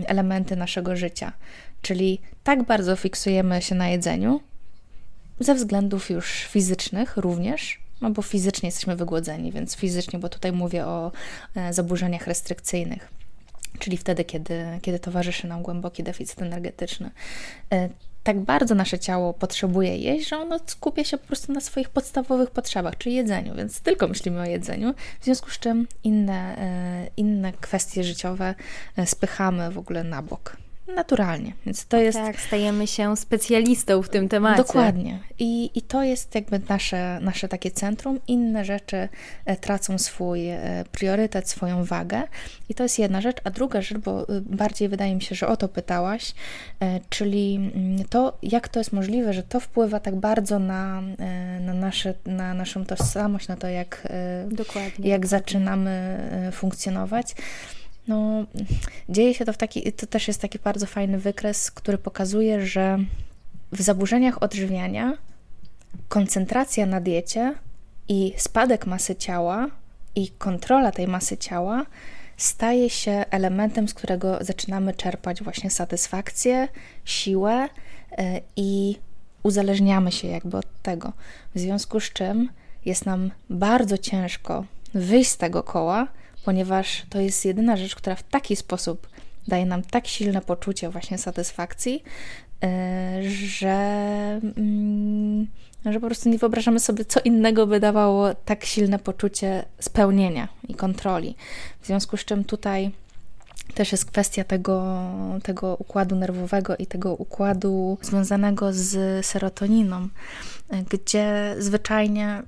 elementy naszego życia, czyli tak bardzo fiksujemy się na jedzeniu, ze względów już fizycznych również, no bo fizycznie jesteśmy wygłodzeni, więc fizycznie, bo tutaj mówię o zaburzeniach restrykcyjnych, czyli wtedy, kiedy, kiedy towarzyszy nam głęboki deficyt energetyczny. Tak bardzo nasze ciało potrzebuje jeść, że ono skupia się po prostu na swoich podstawowych potrzebach, czyli jedzeniu, więc tylko myślimy o jedzeniu, w związku z czym inne, inne kwestie życiowe spychamy w ogóle na bok. Naturalnie, więc to jest... Tak, stajemy się specjalistą w tym temacie. Dokładnie. I, i to jest jakby nasze, nasze takie centrum. Inne rzeczy tracą swój priorytet, swoją wagę. I to jest jedna rzecz. A druga rzecz, bo bardziej wydaje mi się, że o to pytałaś, czyli to, jak to jest możliwe, że to wpływa tak bardzo na, na, nasze, na naszą tożsamość, na to, jak, dokładnie, jak zaczynamy funkcjonować. No, dzieje się to w taki, to też jest taki bardzo fajny wykres, który pokazuje, że w zaburzeniach odżywiania koncentracja na diecie i spadek masy ciała i kontrola tej masy ciała staje się elementem, z którego zaczynamy czerpać właśnie satysfakcję, siłę i uzależniamy się jakby od tego. W związku z czym jest nam bardzo ciężko wyjść z tego koła, ponieważ to jest jedyna rzecz, która w taki sposób daje nam tak silne poczucie właśnie satysfakcji, że, że po prostu nie wyobrażamy sobie, co innego by dawało tak silne poczucie spełnienia i kontroli. W związku z czym tutaj też jest kwestia tego, tego układu nerwowego i tego układu związanego z serotoniną, gdzie zwyczajnie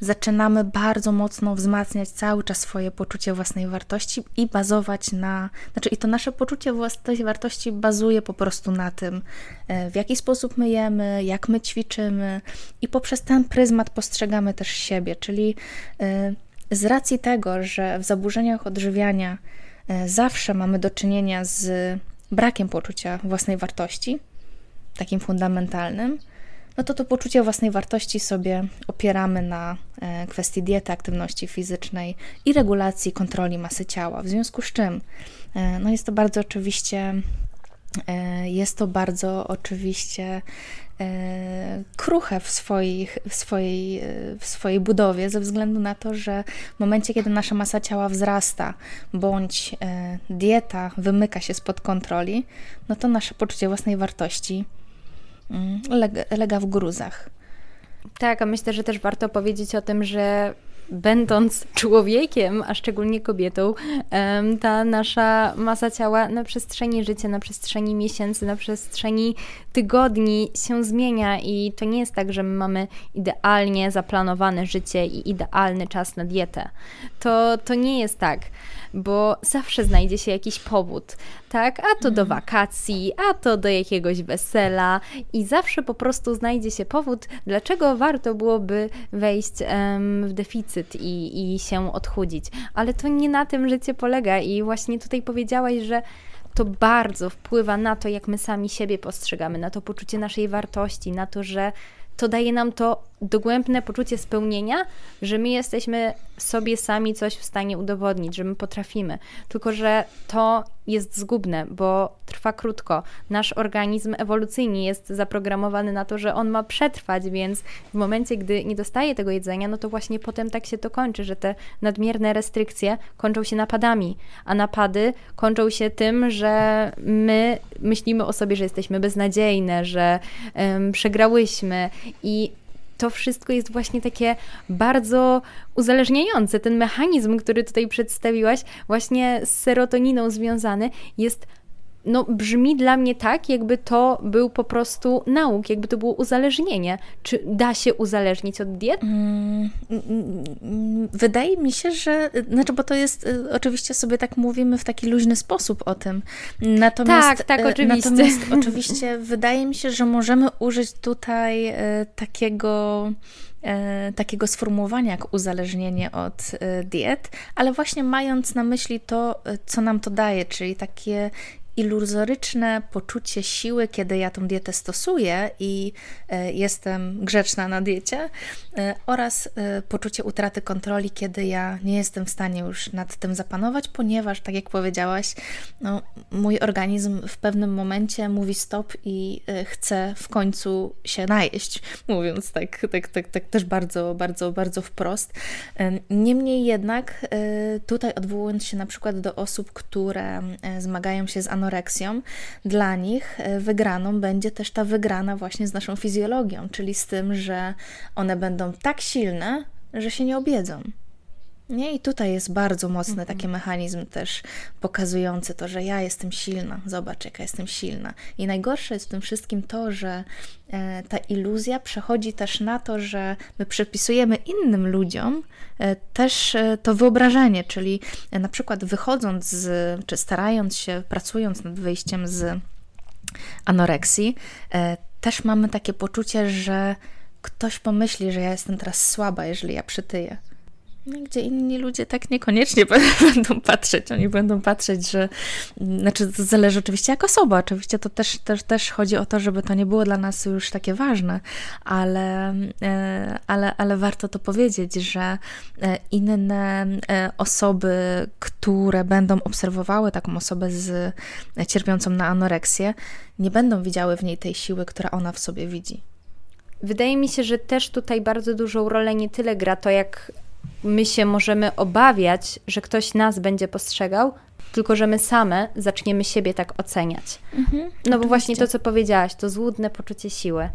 zaczynamy bardzo mocno wzmacniać cały czas swoje poczucie własnej wartości i bazować na... Znaczy i to nasze poczucie własnej wartości bazuje po prostu na tym, w jaki sposób my jemy, jak my ćwiczymy i poprzez ten pryzmat postrzegamy też siebie, czyli z racji tego, że w zaburzeniach odżywiania zawsze mamy do czynienia z brakiem poczucia własnej wartości, takim fundamentalnym, no to to poczucie własnej wartości sobie opieramy na kwestii diety, aktywności fizycznej i regulacji kontroli masy ciała. W związku z czym no jest to bardzo oczywiście Jest to bardzo oczywiście kruche w, swoich, w, swojej, w swojej budowie, ze względu na to, że w momencie, kiedy nasza masa ciała wzrasta, bądź dieta wymyka się spod kontroli, no to nasze poczucie własnej wartości lega, lega w gruzach. Tak, a myślę, że też warto powiedzieć o tym, że będąc człowiekiem, a szczególnie kobietą, ta nasza masa ciała na przestrzeni życia, na przestrzeni miesięcy, na przestrzeni tygodni się zmienia i to nie jest tak, że my mamy idealnie zaplanowane życie i idealny czas na dietę. To, to nie jest tak, bo zawsze znajdzie się jakiś powód, tak? A to do wakacji, a to do jakiegoś wesela i zawsze po prostu znajdzie się powód, dlaczego warto byłoby wejść em, w deficyt I, i się odchudzić. Ale to nie na tym życie polega i właśnie tutaj powiedziałaś, że to bardzo wpływa na to, jak my sami siebie postrzegamy, na to poczucie naszej wartości, na to, że to daje nam to dogłębne poczucie spełnienia, że my jesteśmy sobie sami coś w stanie udowodnić, że my potrafimy. Tylko że to jest zgubne, bo trwa krótko. Nasz organizm ewolucyjnie jest zaprogramowany na to, że on ma przetrwać, więc w momencie, gdy nie dostaje tego jedzenia, no to właśnie potem tak się to kończy, że te nadmierne restrykcje kończą się napadami, a napady kończą się tym, że my myślimy o sobie, że jesteśmy beznadziejne, że um, przegrałyśmy i to wszystko jest właśnie takie bardzo uzależniające. Ten mechanizm, który tutaj przedstawiłaś, właśnie z serotoniną związany, jest, no brzmi dla mnie tak, jakby to był po prostu nauk, jakby to było uzależnienie. Czy da się uzależnić od diet? Hmm, wydaje mi się, że, znaczy, bo to jest, oczywiście sobie tak mówimy w taki luźny sposób o tym. Natomiast, tak, tak, oczywiście. Natomiast oczywiście wydaje mi się, że możemy użyć tutaj takiego... takiego sformułowania jak uzależnienie od diet, ale właśnie mając na myśli to, co nam to daje, czyli takie iluzoryczne poczucie siły, kiedy ja tą dietę stosuję i jestem grzeczna na diecie, oraz poczucie utraty kontroli, kiedy ja nie jestem w stanie już nad tym zapanować, ponieważ, tak jak powiedziałaś, no, mój organizm w pewnym momencie mówi stop i chce w końcu się najeść, mówiąc tak, tak, tak, tak też bardzo, bardzo, bardzo wprost. Niemniej jednak tutaj odwołując się na przykład do osób, które zmagają się z anoreksją, dla nich wygraną będzie też ta wygrana właśnie z naszą fizjologią, czyli z tym, że one będą tak silne, że się nie objedzą. Nie? I tutaj jest bardzo mocny taki mechanizm też pokazujący to, że ja jestem silna, zobacz, jaka jestem silna. I najgorsze jest w tym wszystkim to, że ta iluzja przechodzi też na to, że my przypisujemy innym ludziom też to wyobrażenie, czyli na przykład wychodząc z, czy starając się, pracując nad wyjściem z anoreksji, też mamy takie poczucie, że ktoś pomyśli, że ja jestem teraz słaba, jeżeli ja przytyję. Gdzie inni ludzie tak niekoniecznie będą patrzeć. Oni będą patrzeć, że... Znaczy, to zależy oczywiście jak osoba. Oczywiście to też, też, też chodzi o to, żeby to nie było dla nas już takie ważne, ale, ale, ale warto to powiedzieć, że inne osoby, które będą obserwowały taką osobę z cierpiącą na anoreksję, nie będą widziały w niej tej siły, która ona w sobie widzi. Wydaje mi się, że też tutaj bardzo dużą rolę nie tyle gra to, jak my się możemy obawiać, że ktoś nas będzie postrzegał, tylko że my same zaczniemy siebie tak oceniać. Mhm, no oczywiście. Bo właśnie to, co powiedziałaś, to złudne poczucie siły.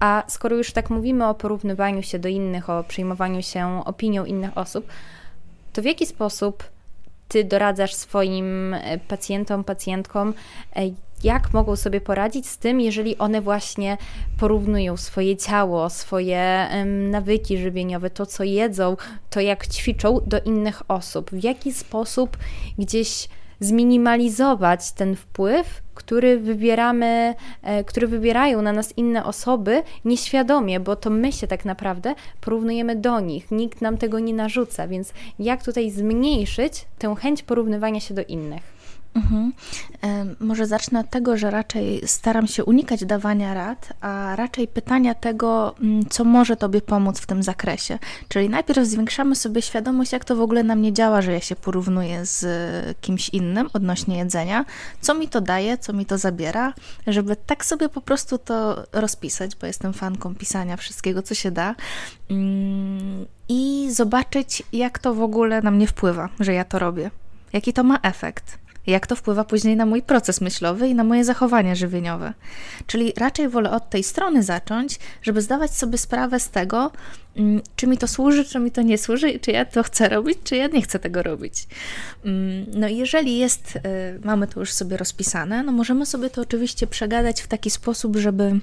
A skoro już tak mówimy o porównywaniu się do innych, o przejmowaniu się opinią innych osób, to w jaki sposób ty doradzasz swoim pacjentom, pacjentkom, jak mogą sobie poradzić z tym, jeżeli one właśnie porównują swoje ciało, swoje nawyki żywieniowe, to co jedzą, to jak ćwiczą do innych osób. W jaki sposób gdzieś zminimalizować ten wpływ, który wybieramy, który wybierają na nas inne osoby nieświadomie, bo to my się tak naprawdę porównujemy do nich. Nikt nam tego nie narzuca, więc jak tutaj zmniejszyć tę chęć porównywania się do innych? Mhm. Może zacznę od tego, że raczej staram się unikać dawania rad, a raczej pytania tego, co może Tobie pomóc w tym zakresie. Czyli najpierw zwiększamy sobie świadomość, jak to w ogóle na mnie działa, że ja się porównuję z kimś innym odnośnie jedzenia, co mi to daje, co mi to zabiera, żeby tak sobie po prostu to rozpisać, bo jestem fanką pisania wszystkiego, co się da. I zobaczyć, jak to w ogóle na mnie wpływa, że ja to robię. Jaki to ma efekt. Jak to wpływa później na mój proces myślowy i na moje zachowania żywieniowe. Czyli raczej wolę od tej strony zacząć, żeby zdawać sobie sprawę z tego, czy mi to służy, czy mi to nie służy i czy ja to chcę robić, czy ja nie chcę tego robić. No i jeżeli jest, mamy to już sobie rozpisane, no możemy sobie to oczywiście przegadać w taki sposób, żeby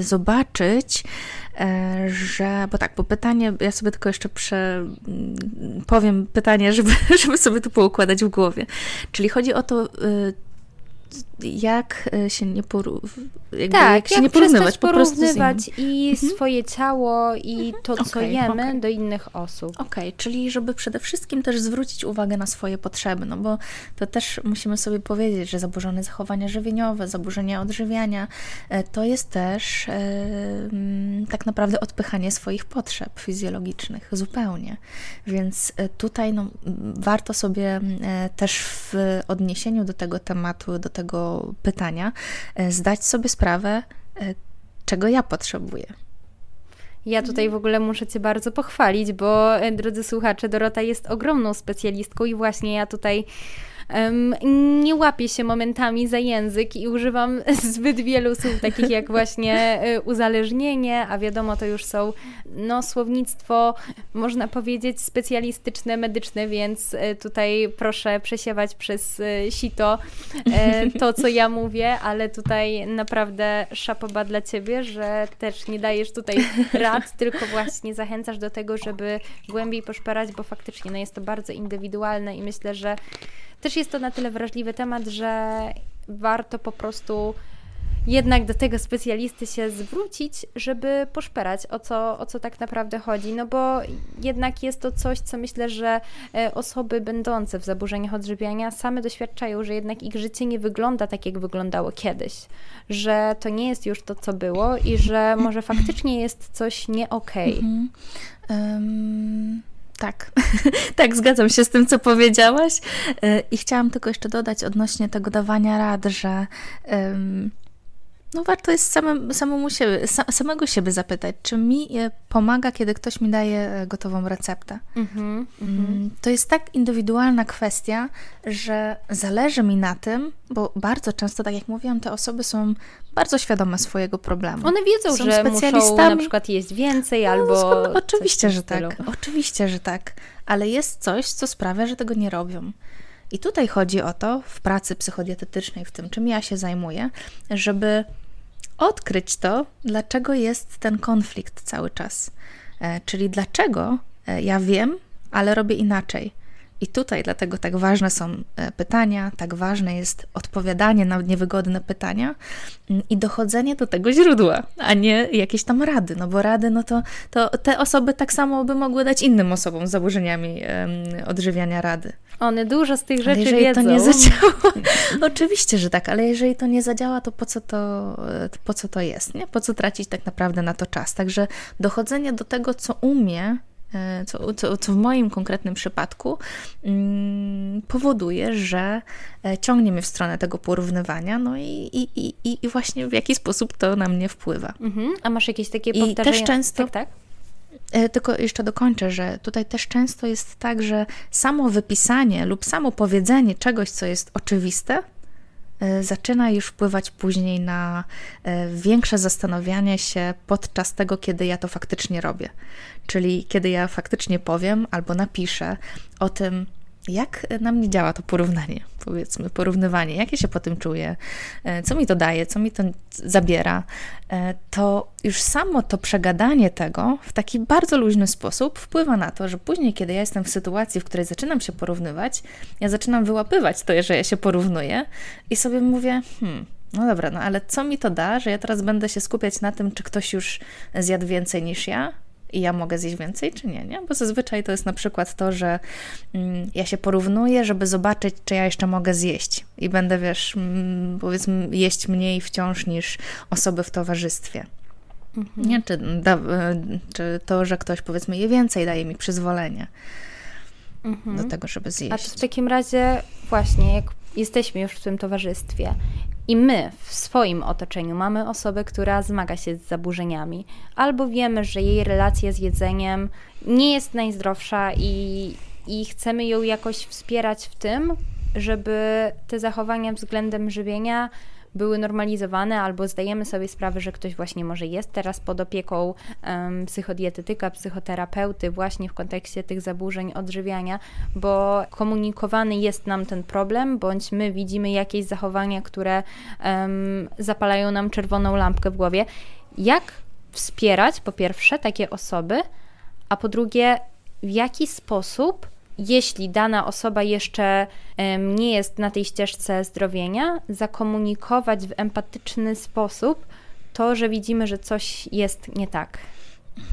zobaczyć, że, bo tak, bo pytanie, ja sobie tylko jeszcze prze, powiem pytanie, żeby, żeby sobie to poukładać w głowie. Czyli chodzi o to, jak się nie, poró- jakby, tak, jak się jak nie porównywać, po prostu porównywać i mhm. swoje ciało i to, co okay, jemy okay. do innych osób. Okej, okay, czyli żeby przede wszystkim też zwrócić uwagę na swoje potrzeby, no bo to też musimy sobie powiedzieć, że zaburzone zachowania żywieniowe, zaburzenia odżywiania, to jest też e, tak naprawdę odpychanie swoich potrzeb fizjologicznych zupełnie. Więc tutaj no, warto sobie też w odniesieniu do tego tematu, do tego pytania, zdać sobie sprawę, czego ja potrzebuję. Ja tutaj w ogóle muszę Cię bardzo pochwalić, bo drodzy słuchacze, Dorota jest ogromną specjalistką i właśnie ja tutaj um, nie łapię się momentami za język i używam zbyt wielu słów takich jak właśnie uzależnienie, a wiadomo to już są no, słownictwo, można powiedzieć specjalistyczne, medyczne, więc tutaj proszę przesiewać przez sito to, co ja mówię, ale tutaj naprawdę szapoba dla Ciebie, że też nie dajesz tutaj rad, tylko właśnie zachęcasz do tego, żeby głębiej poszperać, bo faktycznie no jest to bardzo indywidualne i myślę, że też jest to na tyle wrażliwy temat, że warto po prostu jednak do tego specjalisty się zwrócić, żeby poszperać, o co, o co tak naprawdę chodzi, no bo jednak jest to coś, co myślę, że osoby będące w zaburzeniach odżywiania same doświadczają, że jednak ich życie nie wygląda tak, jak wyglądało kiedyś, że to nie jest już to, co było i że może faktycznie jest coś nie okej. Mhm. Um... Tak, tak, zgadzam się z tym, co powiedziałaś i chciałam tylko jeszcze dodać odnośnie tego dawania rad, że um, no warto jest samym, samemu siebie, samego siebie zapytać, czy mi pomaga, kiedy ktoś mi daje gotową receptę. Mm-hmm, mm-hmm. To jest tak indywidualna kwestia, że zależy mi na tym, bo bardzo często, tak jak mówiłam, te osoby są bardzo świadome swojego problemu. One wiedzą, są że muszą na przykład jeść więcej no, albo... No, oczywiście, że tak. Oczywiście, że tak. Ale jest coś, co sprawia, że tego nie robią. I tutaj chodzi o to, w pracy psychodietetycznej, w tym, czym ja się zajmuję, żeby odkryć to, dlaczego jest ten konflikt cały czas. Czyli dlaczego ja wiem, ale robię inaczej. I tutaj dlatego tak ważne są pytania, tak ważne jest odpowiadanie na niewygodne pytania i dochodzenie do tego źródła, a nie jakieś tam rady, no bo rady, no to, to te osoby tak samo by mogły dać innym osobom z zaburzeniami odżywiania rady. One dużo z tych rzeczy jeżeli wiedzą. To nie zadziała, oczywiście, że tak, ale jeżeli to nie zadziała, to po co to, to, po co to jest, nie? Po co tracić tak naprawdę na to czas? Także dochodzenie do tego, co umie, Co, co, co w moim konkretnym przypadku mm, powoduje, że ciągnie mnie w stronę tego porównywania, no i, i, i, i właśnie w jaki sposób to na mnie wpływa. Mhm. A masz jakieś takie powtarzenia? I też często, tak, tak? Tylko jeszcze dokończę, że tutaj też często jest tak, że samo wypisanie lub samo powiedzenie czegoś, co jest oczywiste, zaczyna już wpływać później na większe zastanawianie się podczas tego, kiedy ja to faktycznie robię. Czyli kiedy ja faktycznie powiem albo napiszę o tym, jak na mnie działa to porównanie, powiedzmy, porównywanie, jak ja się po tym czuję, co mi to daje, co mi to zabiera, to już samo to przegadanie tego w taki bardzo luźny sposób wpływa na to, że później, kiedy ja jestem w sytuacji, w której zaczynam się porównywać, ja zaczynam wyłapywać to, że ja się porównuję i sobie mówię, hmm, no dobra, no ale co mi to da, że ja teraz będę się skupiać na tym, czy ktoś już zjadł więcej niż ja, i ja mogę zjeść więcej, czy nie, nie? Bo zazwyczaj to jest na przykład to, że mm, ja się porównuję, żeby zobaczyć, czy ja jeszcze mogę zjeść i będę, wiesz, mm, powiedzmy, jeść mniej wciąż niż osoby w towarzystwie. Mhm. Nie? Czy, da, czy to, że ktoś, powiedzmy, je więcej, daje mi przyzwolenie mhm. do tego, żeby zjeść. A to w takim razie właśnie, jak jesteśmy już w tym towarzystwie i my w swoim otoczeniu mamy osobę, która zmaga się z zaburzeniami, albo wiemy, że jej relacja z jedzeniem nie jest najzdrowsza i, i chcemy ją jakoś wspierać w tym, żeby te zachowania względem żywienia były normalizowane, albo zdajemy sobie sprawę, że ktoś właśnie może jest teraz pod opieką um, psychodietetyka, psychoterapeuty właśnie w kontekście tych zaburzeń odżywiania, bo komunikowany jest nam ten problem, bądź my widzimy jakieś zachowania, które um, zapalają nam czerwoną lampkę w głowie. Jak wspierać, po pierwsze, takie osoby, a po drugie, w jaki sposób, jeśli dana osoba jeszcze um, nie jest na tej ścieżce zdrowienia, zakomunikować w empatyczny sposób to, że widzimy, że coś jest nie tak.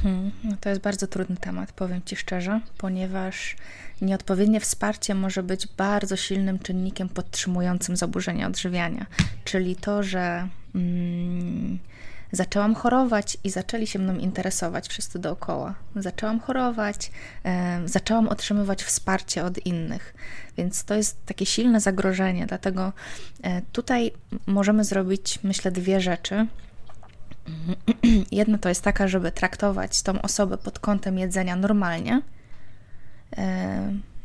Hmm, no to jest bardzo trudny temat, powiem Ci szczerze, ponieważ nieodpowiednie wsparcie może być bardzo silnym czynnikiem podtrzymującym zaburzenia odżywiania. Czyli to, że mm, zaczęłam chorować i zaczęli się mną interesować wszyscy dookoła. Zaczęłam chorować, y, zaczęłam otrzymywać wsparcie od innych, więc to jest takie silne zagrożenie, dlatego y, tutaj możemy zrobić, myślę, dwie rzeczy. Jedna to jest taka, żeby traktować tą osobę pod kątem jedzenia normalnie, y,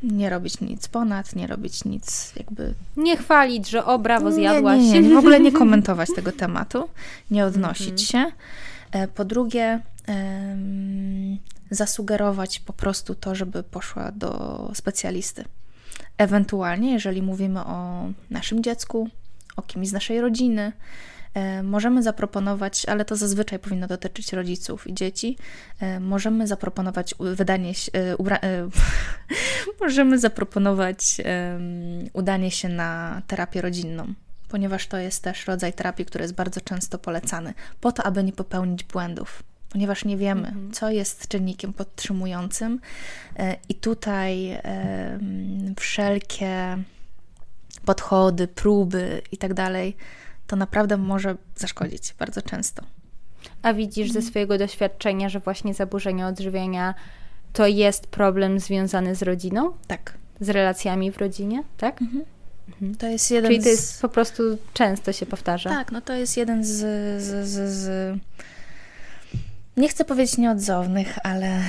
nie robić nic ponad, nie robić nic jakby... Nie chwalić, że o, brawo, zjadłaś. Nie, nie, nie. W ogóle nie komentować tego tematu, nie odnosić się. Po drugie, um, zasugerować po prostu to, żeby poszła do specjalisty. Ewentualnie, jeżeli mówimy o naszym dziecku, o kimś z naszej rodziny, możemy zaproponować, ale to zazwyczaj powinno dotyczyć rodziców i dzieci, możemy zaproponować wydanie się, ubra- możemy zaproponować um, udanie się na terapię rodzinną, ponieważ to jest też rodzaj terapii, który jest bardzo często polecany, po to, aby nie popełnić błędów, ponieważ nie wiemy, mhm. co jest czynnikiem podtrzymującym i tutaj um, wszelkie podchody, próby i tak dalej, to naprawdę może zaszkodzić bardzo często. A widzisz ze swojego doświadczenia, że właśnie zaburzenia odżywiania to jest problem związany z rodziną? Tak. Z relacjami w rodzinie, tak? Mhm. Mhm. To jest jeden Czyli to jest z... po prostu często się powtarza. Tak, no to jest jeden z... z, z, z... nie chcę powiedzieć nieodzownych, ale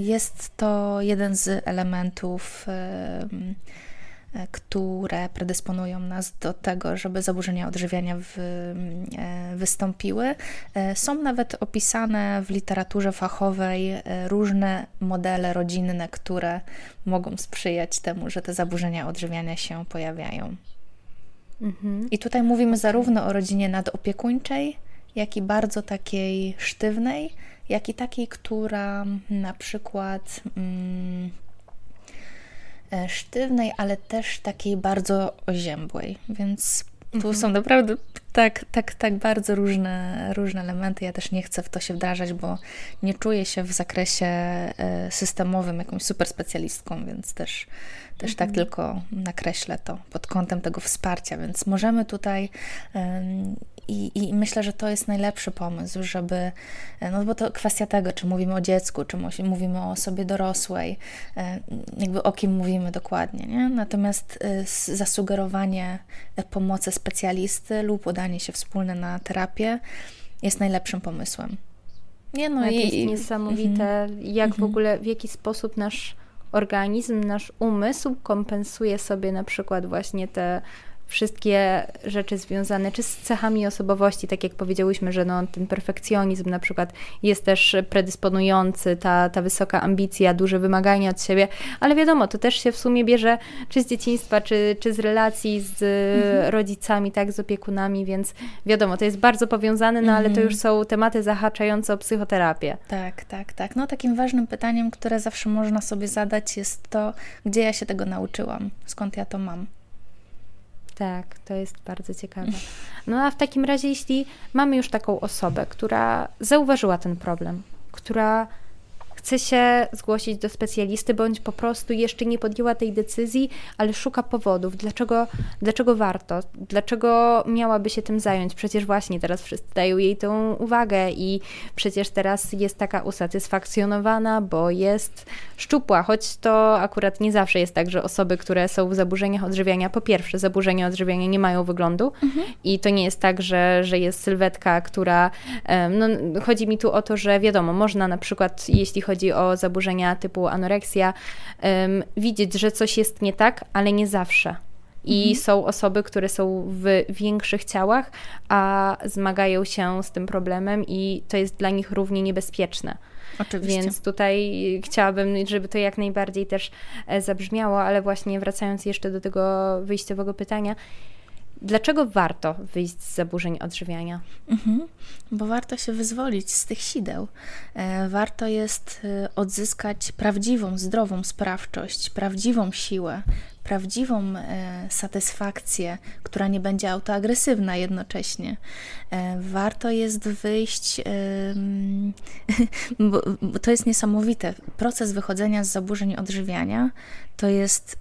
jest to jeden z elementów, które predysponują nas do tego, żeby zaburzenia odżywiania wy, wystąpiły. Są nawet opisane w literaturze fachowej różne modele rodzinne, które mogą sprzyjać temu, że te zaburzenia odżywiania się pojawiają. Mhm. I tutaj mówimy zarówno o rodzinie nadopiekuńczej, jak i bardzo takiej sztywnej, jak i takiej, która na przykład... Mm, sztywnej, ale też takiej bardzo oziębłej, więc tu mhm. są naprawdę tak, tak, tak bardzo różne, różne elementy. Ja też nie chcę w to się wdrażać, bo nie czuję się w zakresie systemowym jakąś super specjalistką, więc też, też mhm. tak tylko nakreślę to pod kątem tego wsparcia, więc możemy tutaj um, I, I myślę, że to jest najlepszy pomysł, żeby, no bo to kwestia tego, czy mówimy o dziecku, czy mówimy o osobie dorosłej, jakby o kim mówimy dokładnie, nie? Natomiast zasugerowanie pomocy specjalisty lub udanie się wspólne na terapię jest najlepszym pomysłem. Nie, no i, jest niesamowite, i, jak i, w ogóle, w jaki sposób nasz organizm, nasz umysł kompensuje sobie na przykład właśnie te wszystkie rzeczy związane czy z cechami osobowości, tak jak powiedziałyśmy, że no, ten perfekcjonizm na przykład jest też predysponujący, ta, ta wysoka ambicja, duże wymagania od siebie, ale wiadomo, to też się w sumie bierze czy z dzieciństwa, czy, czy z relacji z mhm. rodzicami, tak, z opiekunami, więc wiadomo, to jest bardzo powiązane, no ale to już są tematy zahaczające o psychoterapię. Tak, tak, tak. No takim ważnym pytaniem, które zawsze można sobie zadać, jest to, gdzie ja się tego nauczyłam, skąd ja to mam. Tak, to jest bardzo ciekawe. No a w takim razie, jeśli mamy już taką osobę, która zauważyła ten problem, która chce się zgłosić do specjalisty, bądź po prostu jeszcze nie podjęła tej decyzji, ale szuka powodów, dlaczego, dlaczego warto, dlaczego miałaby się tym zająć. Przecież właśnie teraz wszyscy dają jej tą uwagę i przecież teraz jest taka usatysfakcjonowana, bo jest szczupła, choć to akurat nie zawsze jest tak, że osoby, które są w zaburzeniach odżywiania, po pierwsze zaburzenia odżywiania nie mają wyglądu mhm. i to nie jest tak, że, że jest sylwetka, która, no chodzi mi tu o to, że wiadomo, można na przykład, jeśli chodzi o zaburzenia typu anoreksja, um, widzieć, że coś jest nie tak, ale nie zawsze. I mhm. są osoby, które są w większych ciałach, a zmagają się z tym problemem i to jest dla nich równie niebezpieczne. Oczywiście. Więc tutaj chciałabym, żeby to jak najbardziej też zabrzmiało, ale właśnie wracając jeszcze do tego wyjściowego pytania, dlaczego warto wyjść z zaburzeń odżywiania? Mhm. Bo warto się wyzwolić z tych sideł. Warto jest odzyskać prawdziwą, zdrową sprawczość, prawdziwą siłę, prawdziwą satysfakcję, która nie będzie autoagresywna jednocześnie. Warto jest wyjść, bo to jest niesamowite. Proces wychodzenia z zaburzeń odżywiania to jest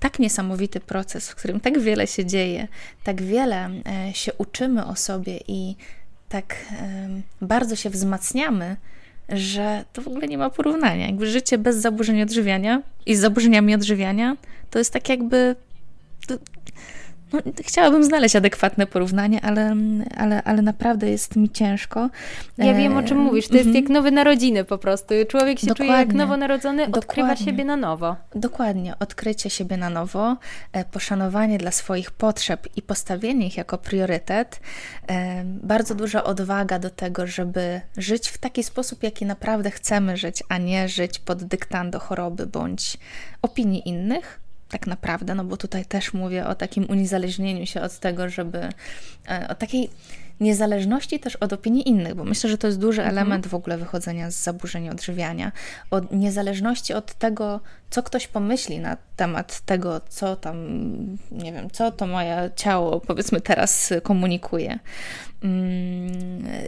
tak niesamowity proces, w którym tak wiele się dzieje, tak wiele się uczymy o sobie i tak bardzo się wzmacniamy, że to w ogóle nie ma porównania. Jakby życie bez zaburzeń odżywiania i z zaburzeniami odżywiania to jest tak jakby... No, chciałabym znaleźć adekwatne porównanie, ale, ale, ale naprawdę jest mi ciężko. Ja wiem, o czym mówisz. To jest mm-hmm. jak nowe narodziny po prostu. Człowiek się Dokładnie. czuje jak nowonarodzony, Dokładnie. odkrywa siebie na nowo. Dokładnie. Odkrycie siebie na nowo, poszanowanie dla swoich potrzeb i postawienie ich jako priorytet. Bardzo duża odwaga do tego, żeby żyć w taki sposób, jaki naprawdę chcemy żyć, a nie żyć pod dyktando choroby bądź opinii innych. Tak naprawdę, no bo tutaj też mówię o takim uniezależnieniu się od tego, żeby o takiej niezależności też od opinii innych, bo myślę, że to jest duży element w ogóle wychodzenia z zaburzeń odżywiania, od niezależności od tego, co ktoś pomyśli na temat tego, co tam, nie wiem, co to moje ciało, powiedzmy, teraz komunikuje.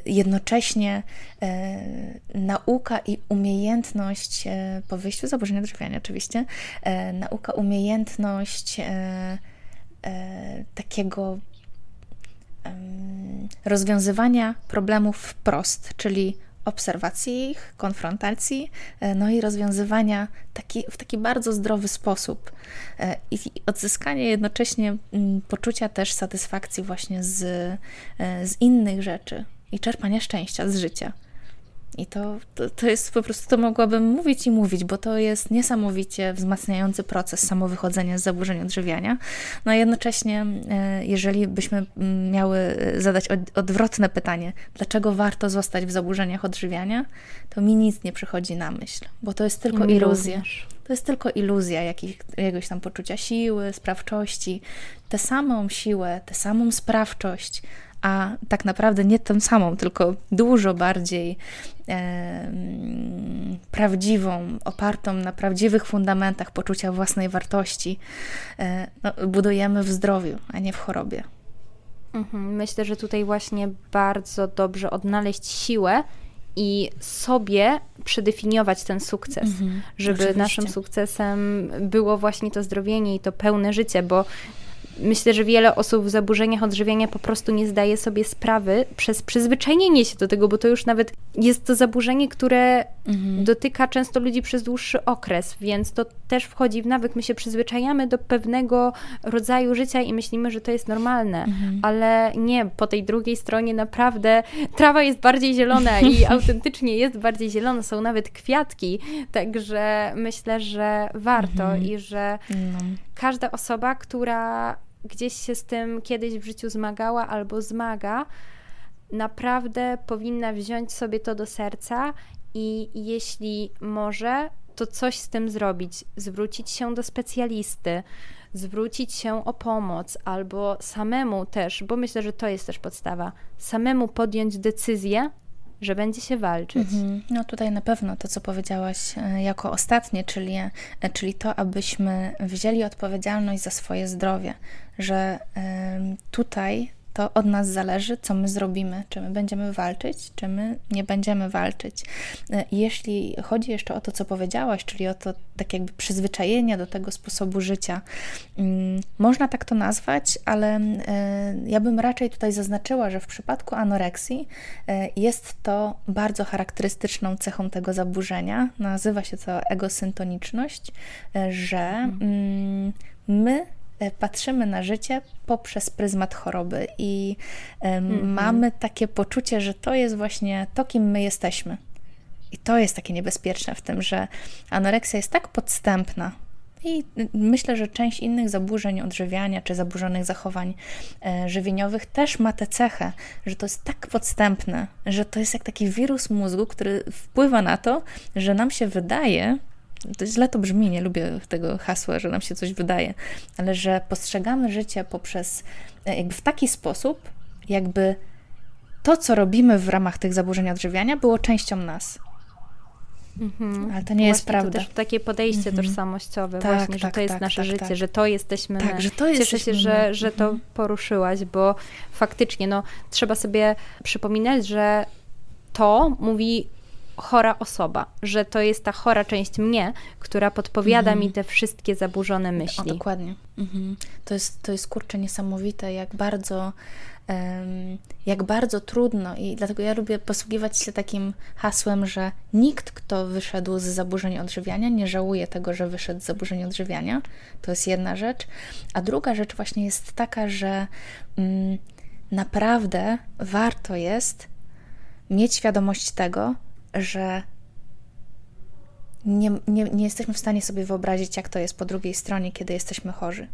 Jednocześnie e, nauka i umiejętność, e, po wyjściu z zaburzenia odżywiania oczywiście, e, nauka, umiejętność e, e, takiego rozwiązywania problemów wprost, czyli obserwacji ich, konfrontacji, no i rozwiązywania taki, w taki bardzo zdrowy sposób i odzyskanie jednocześnie poczucia też satysfakcji właśnie z, z innych rzeczy i czerpania szczęścia z życia. I to, to, to jest po prostu, to mogłabym mówić i mówić, bo to jest niesamowicie wzmacniający proces samowychodzenia z zaburzeń odżywiania. No a jednocześnie, jeżeli byśmy miały zadać odwrotne pytanie, dlaczego warto zostać w zaburzeniach odżywiania, to mi nic nie przychodzi na myśl, bo to jest tylko iluzja. To jest tylko iluzja jakich, jakiegoś tam poczucia siły, sprawczości, tę samą siłę, tę samą sprawczość, a tak naprawdę nie tą samą, tylko dużo bardziej e, prawdziwą, opartą na prawdziwych fundamentach poczucia własnej wartości, e, no, budujemy w zdrowiu, a nie w chorobie. Myślę, że tutaj właśnie bardzo dobrze odnaleźć siłę i sobie przedefiniować ten sukces, mhm, żeby oczywiście. naszym sukcesem było właśnie to zdrowienie i to pełne życie, bo myślę, że wiele osób w zaburzeniach odżywiania po prostu nie zdaje sobie sprawy przez przyzwyczajenie się do tego, bo to już nawet jest to zaburzenie, które mhm. dotyka często ludzi przez dłuższy okres, więc to też wchodzi w nawyk. My się przyzwyczajamy do pewnego rodzaju życia i myślimy, że to jest normalne, mhm. ale nie, po tej drugiej stronie naprawdę trawa jest bardziej zielona i autentycznie jest bardziej zielona, są nawet kwiatki, także myślę, że warto mhm. i że no. każda osoba, która gdzieś się z tym kiedyś w życiu zmagała albo zmaga, naprawdę powinna wziąć sobie to do serca i jeśli może, to coś z tym zrobić. Zwrócić się do specjalisty, zwrócić się o pomoc albo samemu też, bo myślę, że to jest też podstawa, samemu podjąć decyzję, że będzie się walczyć. Mhm. No tutaj na pewno to, co powiedziałaś jako ostatnie, czyli, czyli to, abyśmy wzięli odpowiedzialność za swoje zdrowie, że tutaj To od nas zależy, co my zrobimy, czy my będziemy walczyć, czy my nie będziemy walczyć. Jeśli chodzi jeszcze o to, co powiedziałaś, czyli o to tak jakby przyzwyczajenie do tego sposobu życia, można tak to nazwać, ale ja bym raczej tutaj zaznaczyła, że w przypadku anoreksji jest to bardzo charakterystyczną cechą tego zaburzenia. Nazywa się to egosyntoniczność, że my patrzymy na życie poprzez pryzmat choroby i mm-hmm. mamy takie poczucie, że to jest właśnie to, kim my jesteśmy. I to jest takie niebezpieczne w tym, że anoreksja jest tak podstępna i myślę, że część innych zaburzeń odżywiania czy zaburzonych zachowań żywieniowych też ma tę cechę, że to jest tak podstępne, że to jest jak taki wirus mózgu, który wpływa na to, że nam się wydaje, to źle to brzmi, nie lubię tego hasła, że nam się coś wydaje, ale że postrzegamy życie poprzez, jakby w taki sposób, jakby to, co robimy w ramach tych zaburzeń odżywiania, było częścią nas. Mhm. Ale to nie właśnie jest prawda. To też takie podejście mhm. tożsamościowe, tak, właśnie, że tak, to jest tak, nasze tak, życie, tak. że to jesteśmy tak, my. Że to jesteśmy Cieszę się, my. Że, że to mhm. poruszyłaś, bo faktycznie no, trzeba sobie przypominać, że to mówi chora osoba, że to jest ta chora część mnie, która podpowiada mhm. mi te wszystkie zaburzone myśli. O, dokładnie. Mhm. To jest, to jest kurczę niesamowite, jak bardzo um, jak bardzo trudno i dlatego ja lubię posługiwać się takim hasłem, że nikt, kto wyszedł z zaburzeń odżywiania, nie żałuje tego, że wyszedł z zaburzeń odżywiania. To jest jedna rzecz. A druga rzecz właśnie jest taka, że um, naprawdę warto jest mieć świadomość tego, że nie, nie, nie jesteśmy w stanie sobie wyobrazić, jak to jest po drugiej stronie, kiedy jesteśmy chorzy.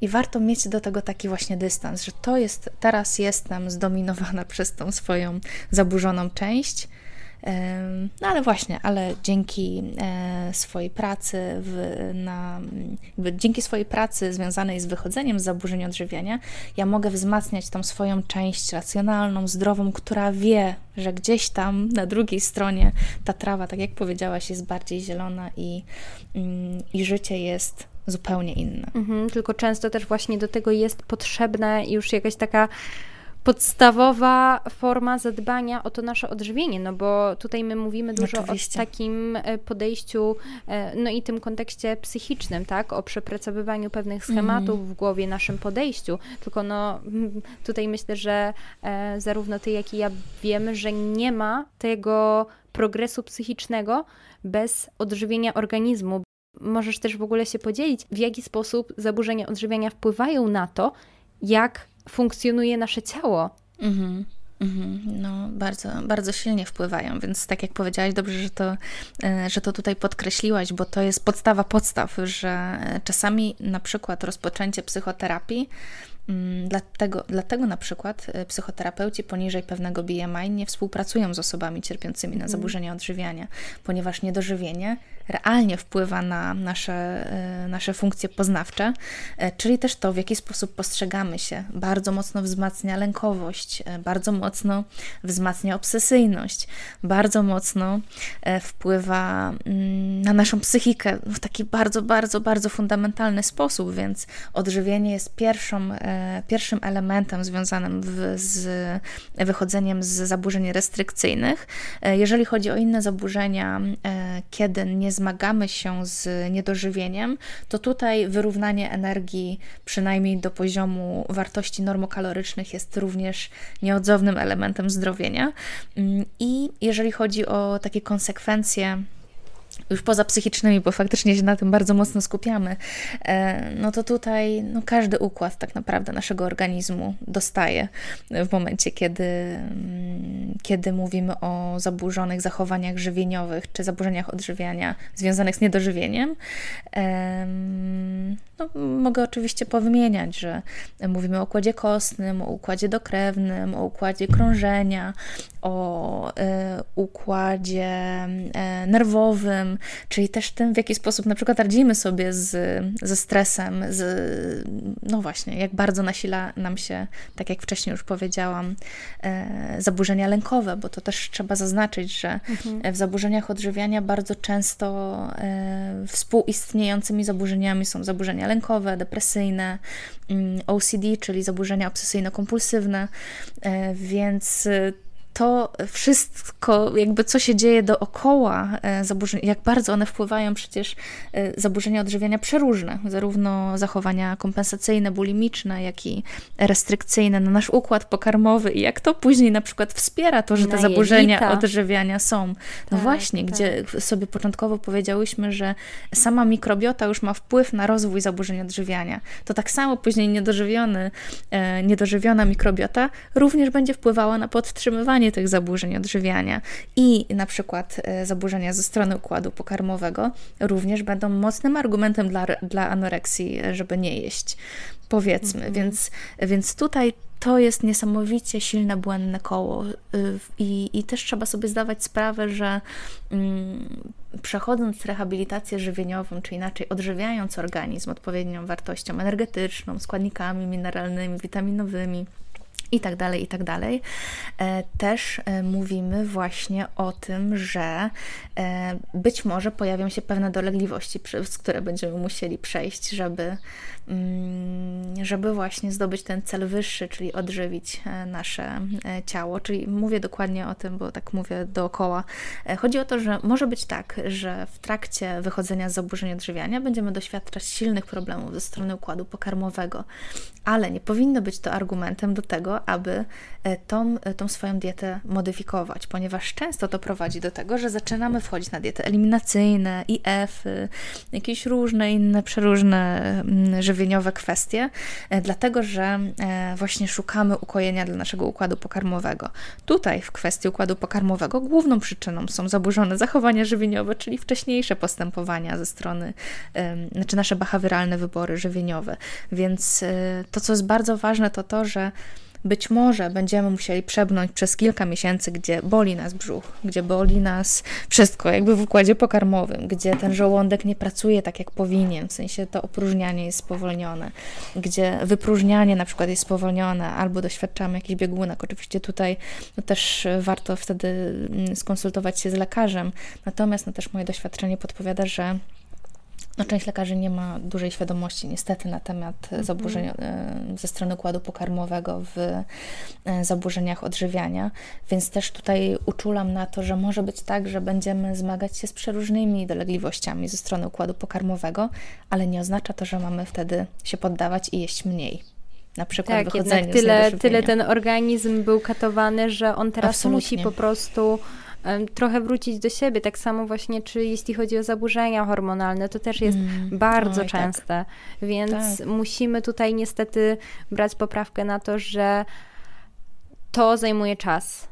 I warto mieć do tego taki właśnie dystans, że to jest, teraz jestem zdominowana przez tą swoją zaburzoną część, no ale właśnie, ale dzięki swojej pracy w, na, dzięki swojej pracy związanej z wychodzeniem z zaburzeń odżywiania ja mogę wzmacniać tą swoją część racjonalną, zdrową, która wie, że gdzieś tam na drugiej stronie ta trawa, tak jak powiedziałaś, jest bardziej zielona i, i życie jest zupełnie inne. Mhm, tylko często też właśnie do tego jest potrzebna już jakaś taka podstawowa forma zadbania o to nasze odżywienie, no bo tutaj my mówimy dużo Oczywiście. O takim podejściu, no i tym kontekście psychicznym, tak, o przepracowywaniu pewnych schematów mm. w głowie, naszym podejściu, tylko no tutaj myślę, że zarówno ty, jak i ja wiemy, że nie ma tego progresu psychicznego bez odżywienia organizmu. Możesz też w ogóle się podzielić, w jaki sposób zaburzenia odżywiania wpływają na to, jak funkcjonuje nasze ciało. Mhm. No, bardzo, bardzo silnie wpływają, więc tak jak powiedziałaś, dobrze, że to, że to tutaj podkreśliłaś, bo to jest podstawa podstaw, że czasami na przykład rozpoczęcie psychoterapii, dlatego, dlatego na przykład psychoterapeuci poniżej pewnego B M I nie współpracują z osobami cierpiącymi na zaburzenia odżywiania, ponieważ niedożywienie realnie wpływa na nasze, nasze funkcje poznawcze, czyli też to, w jaki sposób postrzegamy się. Bardzo mocno wzmacnia lękowość, bardzo mocno wzmacnia obsesyjność, bardzo mocno wpływa na naszą psychikę w taki bardzo, bardzo, bardzo fundamentalny sposób, więc odżywienie jest pierwszą, pierwszym elementem związanym w, z wychodzeniem z zaburzeń restrykcyjnych. Jeżeli chodzi o inne zaburzenia, kiedy nie zmagamy się z niedożywieniem, to tutaj wyrównanie energii, przynajmniej do poziomu wartości normokalorycznych, jest również nieodzownym elementem zdrowienia. I jeżeli chodzi o takie konsekwencje już poza psychicznymi, bo faktycznie się na tym bardzo mocno skupiamy, no to tutaj no, każdy układ tak naprawdę naszego organizmu dostaje w momencie, kiedy, kiedy mówimy o zaburzonych zachowaniach żywieniowych czy zaburzeniach odżywiania związanych z niedożywieniem. No, mogę oczywiście powymieniać, że mówimy o układzie kostnym, o układzie dokrewnym, o układzie krążenia, o układzie nerwowym, czyli też tym, w jaki sposób na przykład radzimy sobie z, ze stresem, z, no właśnie, jak bardzo nasila nam się, tak jak wcześniej już powiedziałam, e, zaburzenia lękowe, bo to też trzeba zaznaczyć, że mhm. w zaburzeniach odżywiania bardzo często e, współistniejącymi zaburzeniami są zaburzenia lękowe, depresyjne, O C D, czyli zaburzenia obsesyjno-kompulsywne, więc to wszystko, jakby co się dzieje dookoła zaburzeń, jak bardzo one wpływają, przecież zaburzenia odżywiania przeróżne, zarówno zachowania kompensacyjne, bulimiczne, jak i restrykcyjne na nasz układ pokarmowy i jak to później na przykład wspiera to, że te na zaburzenia jelita. odżywiania są. No tak, właśnie, tak. Gdzie sobie początkowo powiedziałyśmy, że sama mikrobiota już ma wpływ na rozwój zaburzeń odżywiania. To tak samo później niedożywiony, niedożywiona mikrobiota również będzie wpływała na podtrzymywanie tych zaburzeń odżywiania i na przykład zaburzenia ze strony układu pokarmowego również będą mocnym argumentem dla, dla anoreksji, żeby nie jeść, powiedzmy. Mhm. Więc, więc tutaj to jest niesamowicie silne, błędne koło i, i też trzeba sobie zdawać sprawę, że mm, przechodząc rehabilitację żywieniową, czy inaczej odżywiając organizm odpowiednią wartością energetyczną, składnikami mineralnymi, witaminowymi, i tak dalej, i tak dalej. Też mówimy właśnie o tym, że być może pojawią się pewne dolegliwości, przez które będziemy musieli przejść, żeby, żeby właśnie zdobyć ten cel wyższy, czyli odżywić nasze ciało. Czyli mówię dokładnie o tym, bo tak mówię dookoła. Chodzi o to, że może być tak, że w trakcie wychodzenia z zaburzeń odżywiania będziemy doświadczać silnych problemów ze strony układu pokarmowego, ale nie powinno być to argumentem do tego, aby tą, tą swoją dietę modyfikować, ponieważ często to prowadzi do tego, że zaczynamy wchodzić na diety eliminacyjne, I F, jakieś różne inne, przeróżne żywieniowe kwestie, dlatego, że właśnie szukamy ukojenia dla naszego układu pokarmowego. Tutaj w kwestii układu pokarmowego główną przyczyną są zaburzone zachowania żywieniowe, czyli wcześniejsze postępowania ze strony, znaczy nasze behawioralne wybory żywieniowe. Więc to, co jest bardzo ważne, to to, że być może będziemy musieli przebrnąć przez kilka miesięcy, gdzie boli nas brzuch, gdzie boli nas wszystko, jakby w układzie pokarmowym, gdzie ten żołądek nie pracuje tak, jak powinien, w sensie to opróżnianie jest spowolnione, gdzie wypróżnianie na przykład jest spowolnione, albo doświadczamy jakichś biegunek. Oczywiście tutaj no, też warto wtedy skonsultować się z lekarzem, natomiast no, też moje doświadczenie podpowiada, że no, część lekarzy nie ma dużej świadomości niestety na temat zaburzeń ze strony układu pokarmowego w zaburzeniach odżywiania, więc też tutaj uczulam na to, że może być tak, że będziemy zmagać się z przeróżnymi dolegliwościami ze strony układu pokarmowego, ale nie oznacza to, że mamy wtedy się poddawać i jeść mniej. Na przykład tak, wychodzenie jednak tyle, z tyle ten organizm był katowany, że on teraz Absolutnie. musi po prostu trochę wrócić do siebie. Tak samo właśnie, czy jeśli chodzi o zaburzenia hormonalne, to też jest mm. bardzo Oj, częste. Tak. Więc tak. musimy tutaj niestety brać poprawkę na to, że to zajmuje czas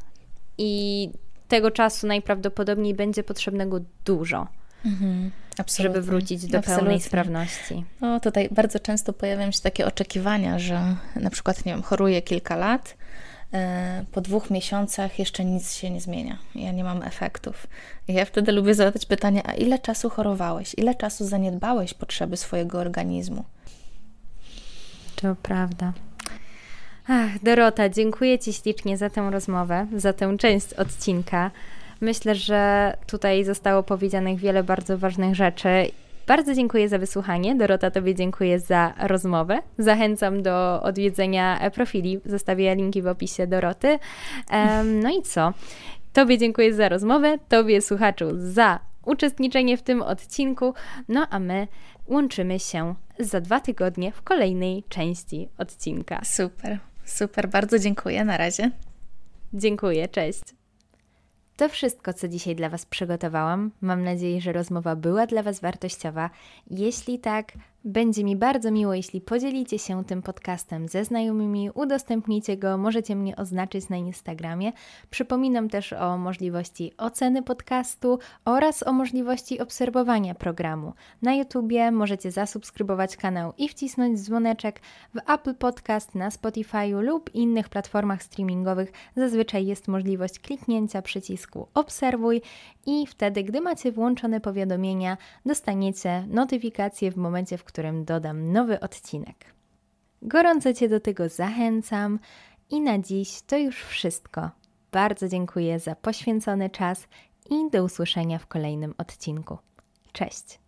i tego czasu najprawdopodobniej będzie potrzebnego dużo. Mhm. Absolutnie. Żeby wrócić do Absolutnie. pełnej sprawności. No tutaj bardzo często pojawiają się takie oczekiwania, że na przykład, nie wiem, choruję kilka lat, po dwóch miesiącach jeszcze nic się nie zmienia. Ja nie mam efektów. Ja wtedy lubię zadać pytanie, a ile czasu chorowałeś? Ile czasu zaniedbałeś potrzeby swojego organizmu? To prawda. Ach, Dorota, dziękuję Ci ślicznie za tę rozmowę, za tę część odcinka. Myślę, że tutaj zostało powiedzianych wiele bardzo ważnych rzeczy. Bardzo dziękuję za wysłuchanie. Dorota, Tobie dziękuję za rozmowę. Zachęcam do odwiedzenia profili. Zostawię linki w opisie Doroty. No i co? Tobie dziękuję za rozmowę, Tobie, słuchaczu, za uczestniczenie w tym odcinku. No a my łączymy się za dwa tygodnie w kolejnej części odcinka. Super, super. Bardzo dziękuję. Na razie. Dziękuję. Cześć. To wszystko, co dzisiaj dla Was przygotowałam. Mam nadzieję, że rozmowa była dla Was wartościowa. Jeśli tak, będzie mi bardzo miło, jeśli podzielicie się tym podcastem ze znajomymi, udostępnijcie go, możecie mnie oznaczyć na Instagramie. Przypominam też o możliwości oceny podcastu oraz o możliwości obserwowania programu. Na YouTubie możecie zasubskrybować kanał i wcisnąć dzwoneczek. W Apple Podcast, na Spotify'u lub innych platformach streamingowych zazwyczaj jest możliwość kliknięcia przycisku obserwuj i wtedy, gdy macie włączone powiadomienia, dostaniecie notyfikacje w momencie, w którym w którym dodam nowy odcinek. Gorąco Cię do tego zachęcam i na dziś to już wszystko. Bardzo dziękuję za poświęcony czas i do usłyszenia w kolejnym odcinku. Cześć!